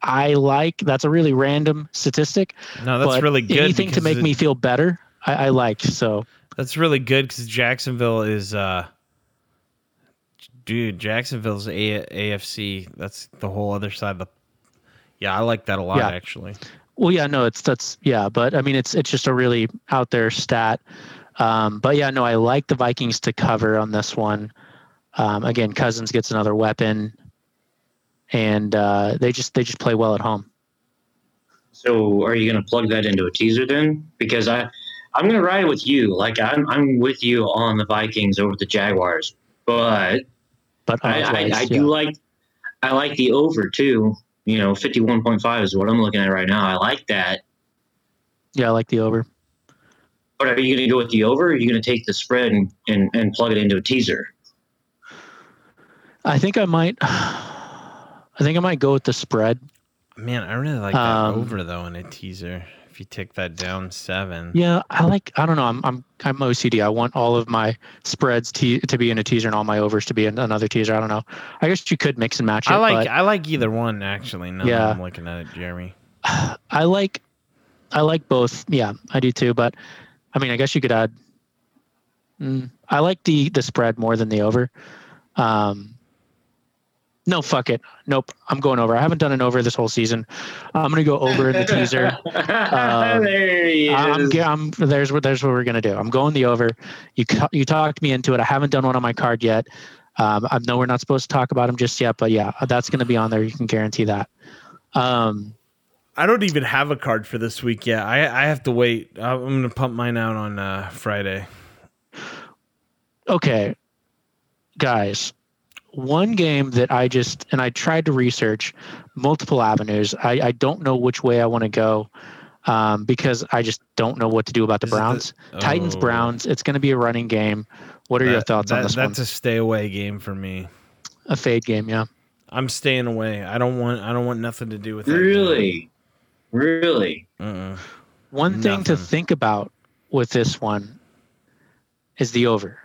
I like that's a really random statistic. No, that's really good. Anything to make me feel better, I like. So that's really good because Jacksonville is, Jacksonville's AFC. That's the whole other side of the. Yeah, I like that a lot actually. Well, yeah, no, but I mean, it's just a really out there stat. But yeah, no, I like the Vikings to cover on this one. Again, Cousins gets another weapon. And they just play well at home. So are you going to plug that into a teaser then? Because I'm going to ride with you. Like I'm with you on the Vikings over the Jaguars, but I like the over too. 51.5 is what I'm looking at right now. I like that. Yeah, I like the over. But are you going to go with the over? Or are you going to take the spread and plug it into a teaser? I think I might go with the spread. Man, I really like that over though in a teaser. If you take that down 7. Yeah, I don't know. I'm OCD. I want all of my spreads to be in a teaser and all my overs to be in another teaser. I don't know. I guess you could mix and match it. I like either one actually. Now that I'm looking at it, Jeremy. I like both. Yeah, I do too. But I mean, I guess you could add. I like the spread more than the over. No, fuck it. Nope. I'm going over. I haven't done an over this whole season. I'm going to go over in the teaser. There he is. There's what we're going to do. I'm going the over. You talked me into it. I haven't done one on my card yet. I know we're not supposed to talk about them just yet, but yeah, that's going to be on there. You can guarantee that. I don't even have a card for this week yet. I have to wait. I'm going to pump mine out on Friday. Okay. Guys. One game that I tried to research multiple avenues. I don't know which way I want to go because I just don't know what to do about the Browns. Titans, Browns, it's going to be a running game. What are your thoughts on this one? That's a stay away game for me. A fade game, yeah. I'm staying away. I don't want nothing to do with it. Really? Uh-uh. One thing to think about with this one is the over.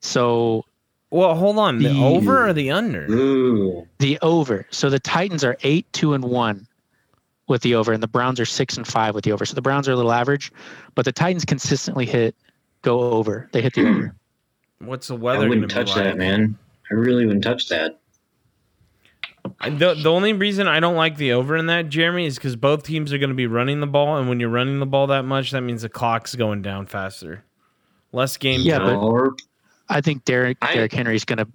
So... Well, hold on. The over or the under? Ooh. The over. So the Titans are 8-2-1 with the over, and the Browns are 6-5 with the over. So the Browns are a little average, but the Titans consistently go over. They hit the over. What's the weather? I wouldn't touch that, man. I really wouldn't touch that. The only reason I don't like the over in that, Jeremy, is because both teams are going to be running the ball, and when you're running the ball that much, that means the clock's going down faster. Less game time. But I think Derrick Henry's going to,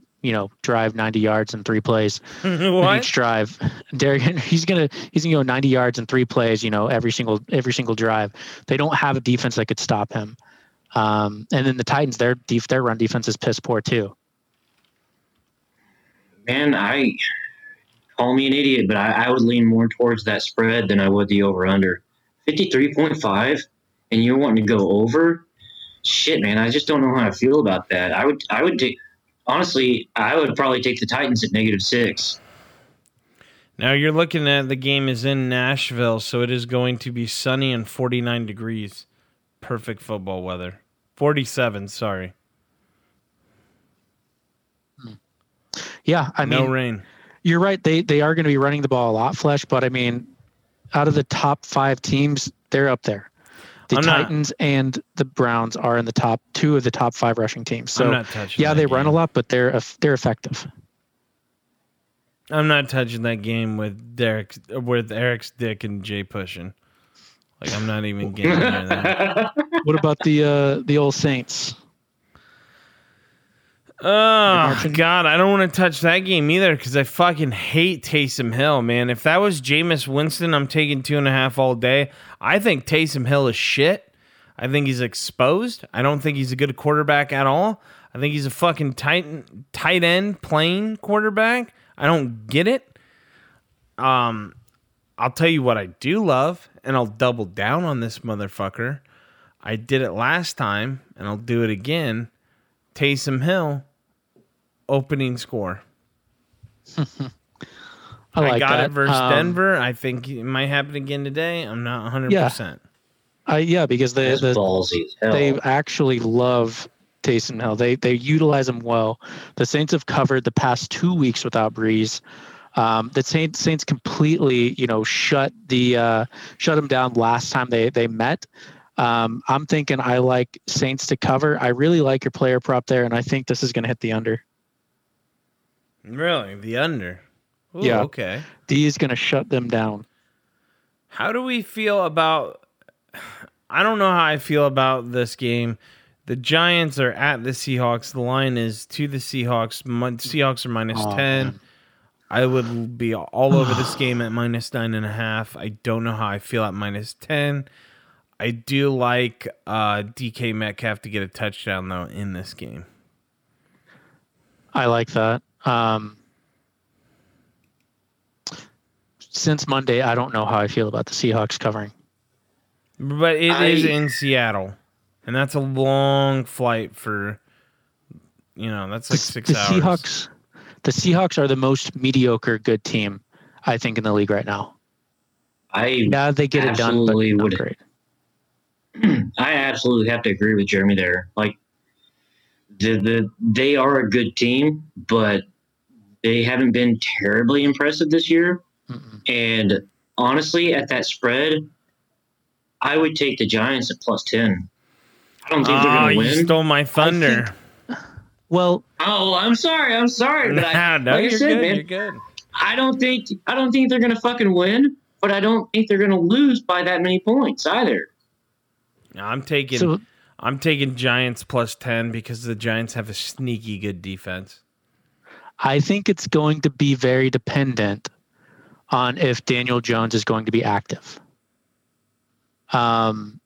drive 90 yards in 3 plays. What? Each drive. Derrick Henry, he's going to go 90 yards in 3 plays, every single drive. They don't have a defense that could stop him. And then the Titans, their run defense is piss poor too. Man, call me an idiot, but I would lean more towards that spread than I would the over under. 53.5 and you're wanting to go over? Shit, man, I just don't know how I feel about that. I would probably take the Titans at -6. Now you're looking at the game is in Nashville, so it is going to be sunny and 49 degrees. Perfect football weather. 47, sorry. Yeah, no rain. You're right. They are going to be running the ball a lot, Flesch, but I mean, out of the top 5 teams, they're up there. The Titans and the Browns are in the top 2 of the top 5 rushing teams. So yeah, they run a lot, but they're effective. I'm not touching that game with Eric's dick and Jay pushing. Like I'm not even getting there. What about the old Saints? Oh, God, I don't want to touch that game either because I fucking hate Taysom Hill, man. If that was Jameis Winston, I'm taking 2.5 all day. I think Taysom Hill is shit. I think he's exposed. I don't think he's a good quarterback at all. I think he's a fucking tight end playing quarterback. I don't get it. I'll tell you what I do love, and I'll double down on this motherfucker. I did it last time, and I'll do it again. Taysom Hill, opening score. I got that. It versus Denver. I think it might happen again today. I'm not 100%. Yeah, because they actually love Taysom Hill. They utilize him well. The Saints have covered the past 2 weeks without Breeze. The Saints completely, shut him down last time they met. I'm thinking I like Saints to cover. I really like your player prop there, and I think this is going to hit the under. Really? The under? Ooh, yeah. Okay. D is going to shut them down. How do we feel about... I don't know how I feel about this game. The Giants are at the Seahawks. The line is to the Seahawks. Seahawks are minus 10. Man. I would be all over this game at minus 9.5. I don't know how I feel at minus 10. I do like DK Metcalf to get a touchdown, though, in this game. I like that. Since Monday, I don't know how I feel about the Seahawks covering. But it is in Seattle, and that's a long flight for, that's like 6 hours. The Seahawks are the most mediocre good team, I think, in the league right now. They get it done, but not great. I absolutely have to agree with Jeremy there. Like, they are a good team, but they haven't been terribly impressive this year. Mm-mm. And honestly, at that spread, I would take the Giants at plus 10. I don't think they're going to win. You stole my thunder. I'm sorry. But you're good. I don't think they're going to fucking win, but I don't think they're going to lose by that many points either. I'm taking Giants plus 10 because the Giants have a sneaky good defense. I think it's going to be very dependent on if Daniel Jones is going to be active. I'm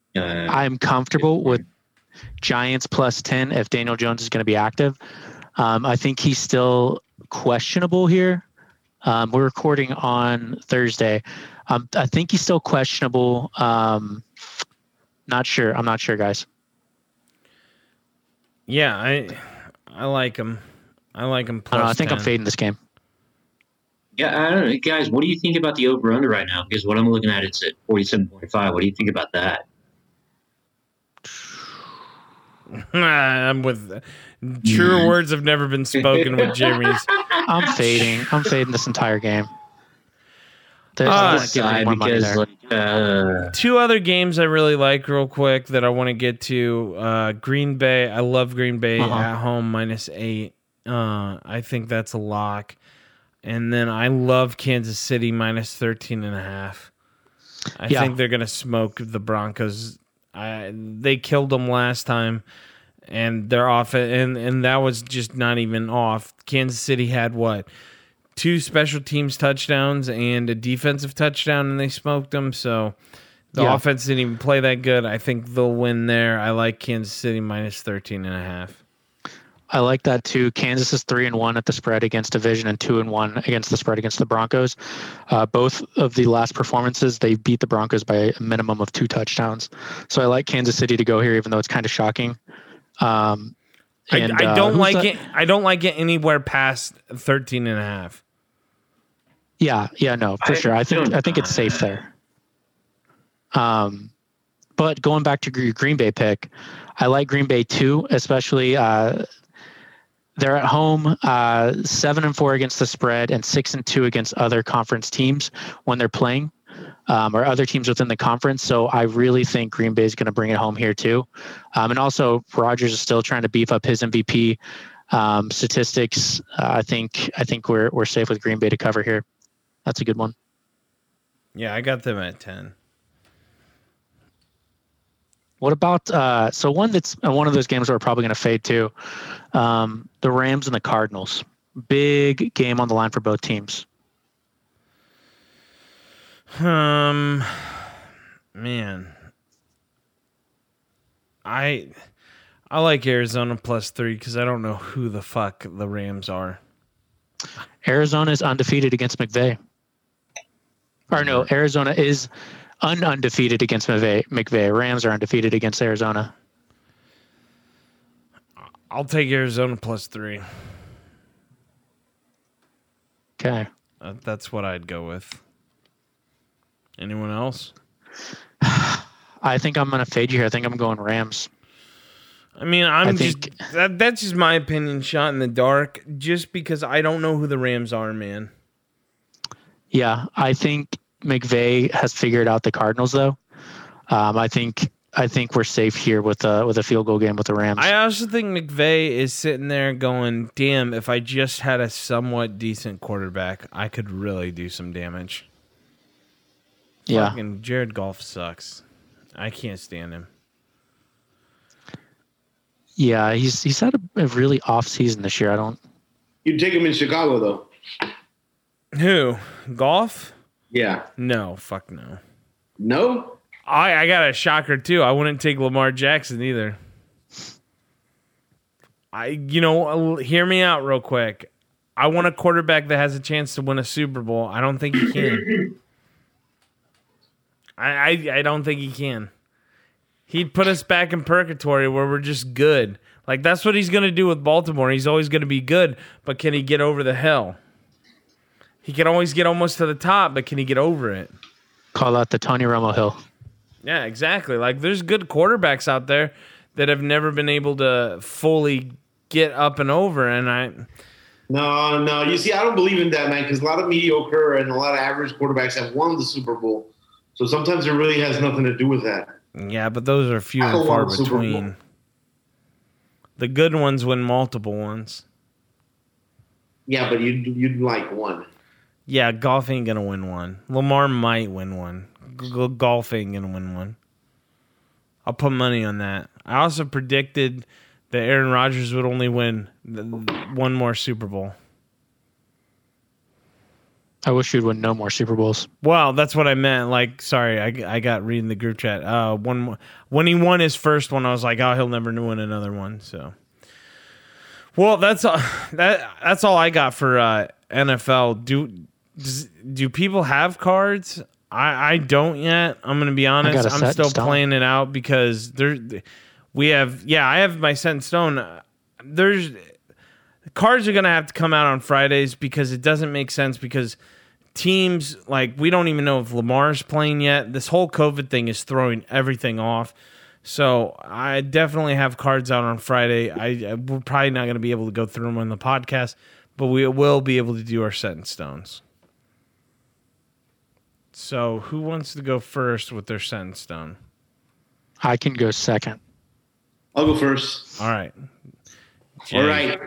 comfortable with Giants plus 10 if Daniel Jones is going to be active. I think he's still questionable here. We're recording on Thursday. I think he's still questionable. Not sure. I'm not sure, guys. Yeah, I like him. I like him. I think 10. I'm fading this game. Yeah, I don't know. Guys, what do you think about the over-under right now? Because what I'm looking at, it's at 47.5. What do you think about that? I'm with truer words have never been spoken with Jimmy's. I'm fading this entire game. Two other games I really like real quick that I want to get to. Green Bay. I love Green Bay at home, minus 8. I think that's a lock. And then I love Kansas City, minus 13.5. I think they're going to smoke the Broncos. They killed them last time, and they're off. And that was just not even off. Kansas City had what? 2 special teams touchdowns and a defensive touchdown, and they smoked them. So the offense didn't even play that good. I think they'll win there. I like Kansas City minus 13.5. I like that too. Kansas is 3-1 at the spread against division and 2-1 against the spread against the Broncos. Both of the last performances, they beat the Broncos by a minimum of 2 touchdowns. So I like Kansas City to go here, even though it's kind of shocking. I don't like it. I don't like it anywhere past 13.5. Yeah, no, for sure. I think it's safe there. But going back to your Green Bay pick, I like Green Bay too, especially they're at home, 7-4 against the spread and 6-2 against other conference teams when they're playing, or other teams within the conference. So I really think Green Bay is going to bring it home here too. And also Rodgers is still trying to beef up his MVP statistics. I think we're safe with Green Bay to cover here. That's a good one. Yeah, I got them at 10. What about so one that's one of those games where we're probably going to fade to, the Rams and the Cardinals. Big game on the line for both teams. Man, I like Arizona +3 because I don't know who the fuck the Rams are. Arizona is undefeated against McVay. Or no, Arizona is undefeated against McVay. Rams are undefeated against Arizona. I'll take Arizona +3. Okay. That's what I'd go with. Anyone else? I think I'm going to fade you here. I think I'm going Rams. I mean, that's just my opinion, shot in the dark, just because I don't know who the Rams are, man. Yeah, I think McVay has figured out the Cardinals, though. I think we're safe here with a field goal game with the Rams. I also think McVay is sitting there going, damn, if I just had a somewhat decent quarterback, I could really do some damage. Yeah. Fucking Jared Goff sucks. I can't stand him. Yeah, he's had a really off season this year. You'd take him in Chicago, though. Who? Goff? Yeah. No, fuck no. No? I got a shocker, too. I wouldn't take Lamar Jackson either. Hear me out real quick. I want a quarterback that has a chance to win a Super Bowl. I don't think he can. I don't think he can. He'd put us back in purgatory where we're just good. Like, that's what he's going to do with Baltimore. He's always going to be good, but can he get over the hell? He can always get almost to the top, but can he get over it? Call out the Tony Romo hill. Yeah, exactly. Like, there's good quarterbacks out there that have never been able to fully get up and over, and I... No. You see, I don't believe in that, man, because a lot of mediocre and a lot of average quarterbacks have won the Super Bowl. So sometimes it really has nothing to do with that. Yeah, but those are few and far between. The good ones win multiple ones. Yeah, but you'd like one. Yeah, Goff ain't gonna win one. Lamar might win one. Goff ain't gonna win one. I'll put money on that. I also predicted that Aaron Rodgers would only win one more Super Bowl. I wish you'd win no more Super Bowls. Well, that's what I meant. Like, sorry, I got reading the group chat. One more. When he won his first one, I was like, oh, he'll never win another one. So, well, that's all. That's all I got for NFL. Do people have cards? I don't yet. I'm gonna be honest. I'm still playing it out because I have my set in stone. There's. Cards are going to have to come out on Fridays because it doesn't make sense because teams, like, we don't even know if Lamar's playing yet. This whole COVID thing is throwing everything off. So I definitely have cards out on Friday. We're probably not going to be able to go through them on the podcast, but we will be able to do our set in stones. So who wants to go first with their set in stone? I can go second. I'll go first. All right. Jay. All right.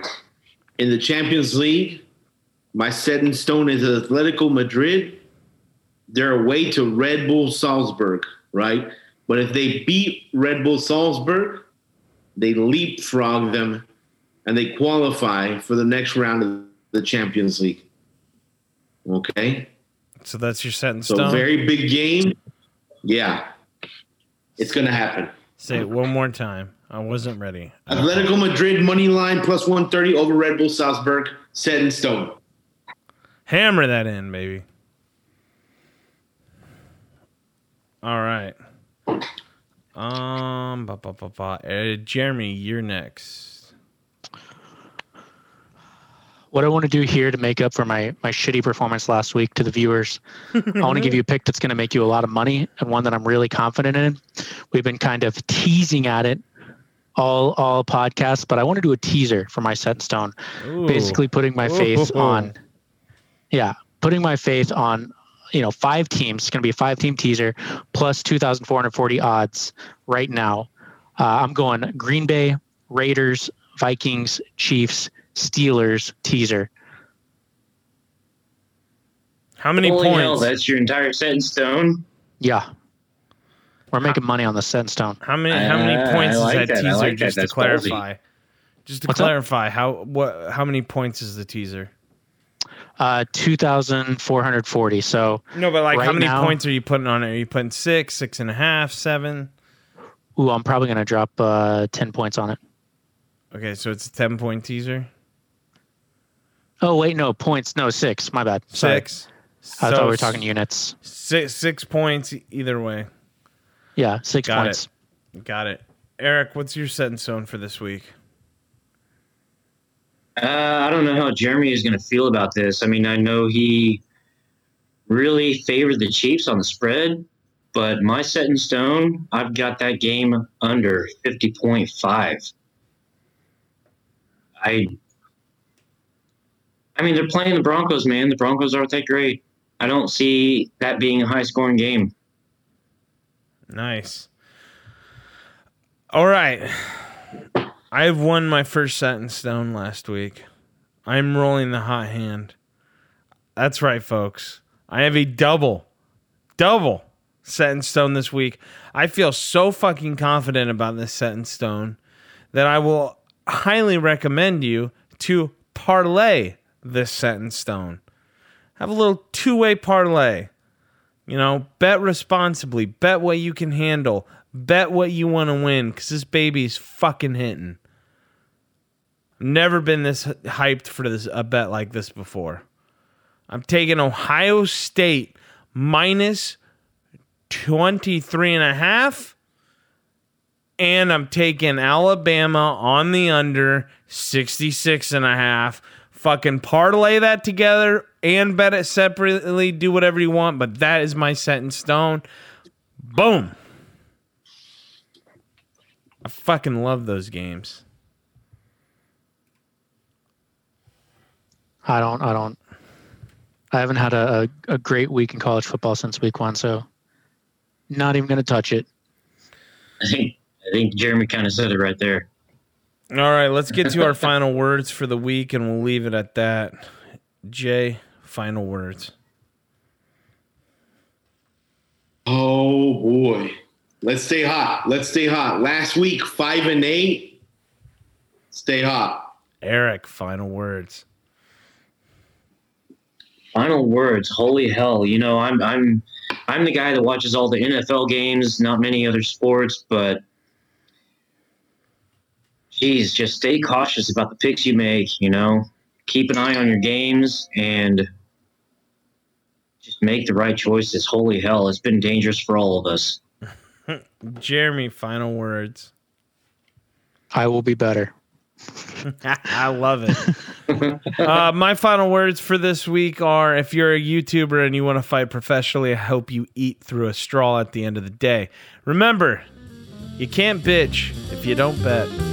In the Champions League, my set in stone is Atletico Madrid. They're away to Red Bull Salzburg, right? But if they beat Red Bull Salzburg, they leapfrog them and they qualify for the next round of the Champions League. Okay? So that's your set in stone? So very big game. Yeah. It's going to happen. Say it one more time. I wasn't ready. Atletico Madrid money line +130 over Red Bull Salzburg, set in stone. Hammer that in, baby. All right. Jeremy, you're next. What I want to do here to make up for my shitty performance last week to the viewers, I want to give you a pick that's going to make you a lot of money and one that I'm really confident in. We've been kind of teasing at it all podcasts, but I want to do a teaser for my set in stone. Ooh. Basically putting my faith on, five teams. It's going to be a 5-team teaser plus 2,440 odds right now. I'm going Green Bay, Raiders, Vikings, Chiefs, Steelers teaser. How many points? Hell, that's your entire set in stone. Yeah. We're making money on the Sandstone. How many points is that teaser? Just to clarify. Just to clarify, how many points is the teaser? 2,440. So no, but like, right, how many points are you putting on it? Are you putting 6, 6.5, 7? Ooh, I'm probably gonna drop 10 points on it. Okay, so it's a 10-point teaser. Oh wait, no points, no 6. My bad. Sorry. 6. I thought we were talking units. 6 points either way. Yeah, 6 points. Got it. Eric, what's your set in stone for this week? I don't know how Jeremy is going to feel about this. I mean, I know he really favored the Chiefs on the spread, but my set in stone, I've got that game under 50.5. I mean, they're playing the Broncos, man. The Broncos aren't that great. I don't see that being a high-scoring game. Nice. All right. I've won my first set in stone last week. I'm rolling the hot hand. That's right, folks. I have a double set in stone this week. I feel so fucking confident about this set in stone that I will highly recommend you to parlay this set in stone. Have a little two-way parlay. You know, bet responsibly. Bet what you can handle. Bet what you want to win, because this baby is fucking hitting. Never been this hyped for a bet like this before. I'm taking Ohio State minus 23.5, and I'm taking Alabama on the under 66.5. Fucking parlay that together and bet it separately. Do whatever you want, but that is my set in stone. Boom. I fucking love those games. I haven't had a great week in college football since week 1, so not even going to touch it. I think Jeremy kind of said it right there. All right, let's get to our final words for the week, and we'll leave it at that. Jay, final words. Oh, boy. Let's stay hot. Last week, 5-8. Stay hot. Eric, final words. Final words. Holy hell! You know, I'm the guy that watches all the NFL games, not many other sports, but geez, just stay cautious about the picks you make. You know, keep an eye on your games and just make the right choices. Holy hell! It's been dangerous for all of us. Jeremy, final words. I will be better. I love it. My final words for this week are, if you're a YouTuber and you want to fight professionally, I hope you eat through a straw at the end of the day. Remember, you can't bitch if you don't bet.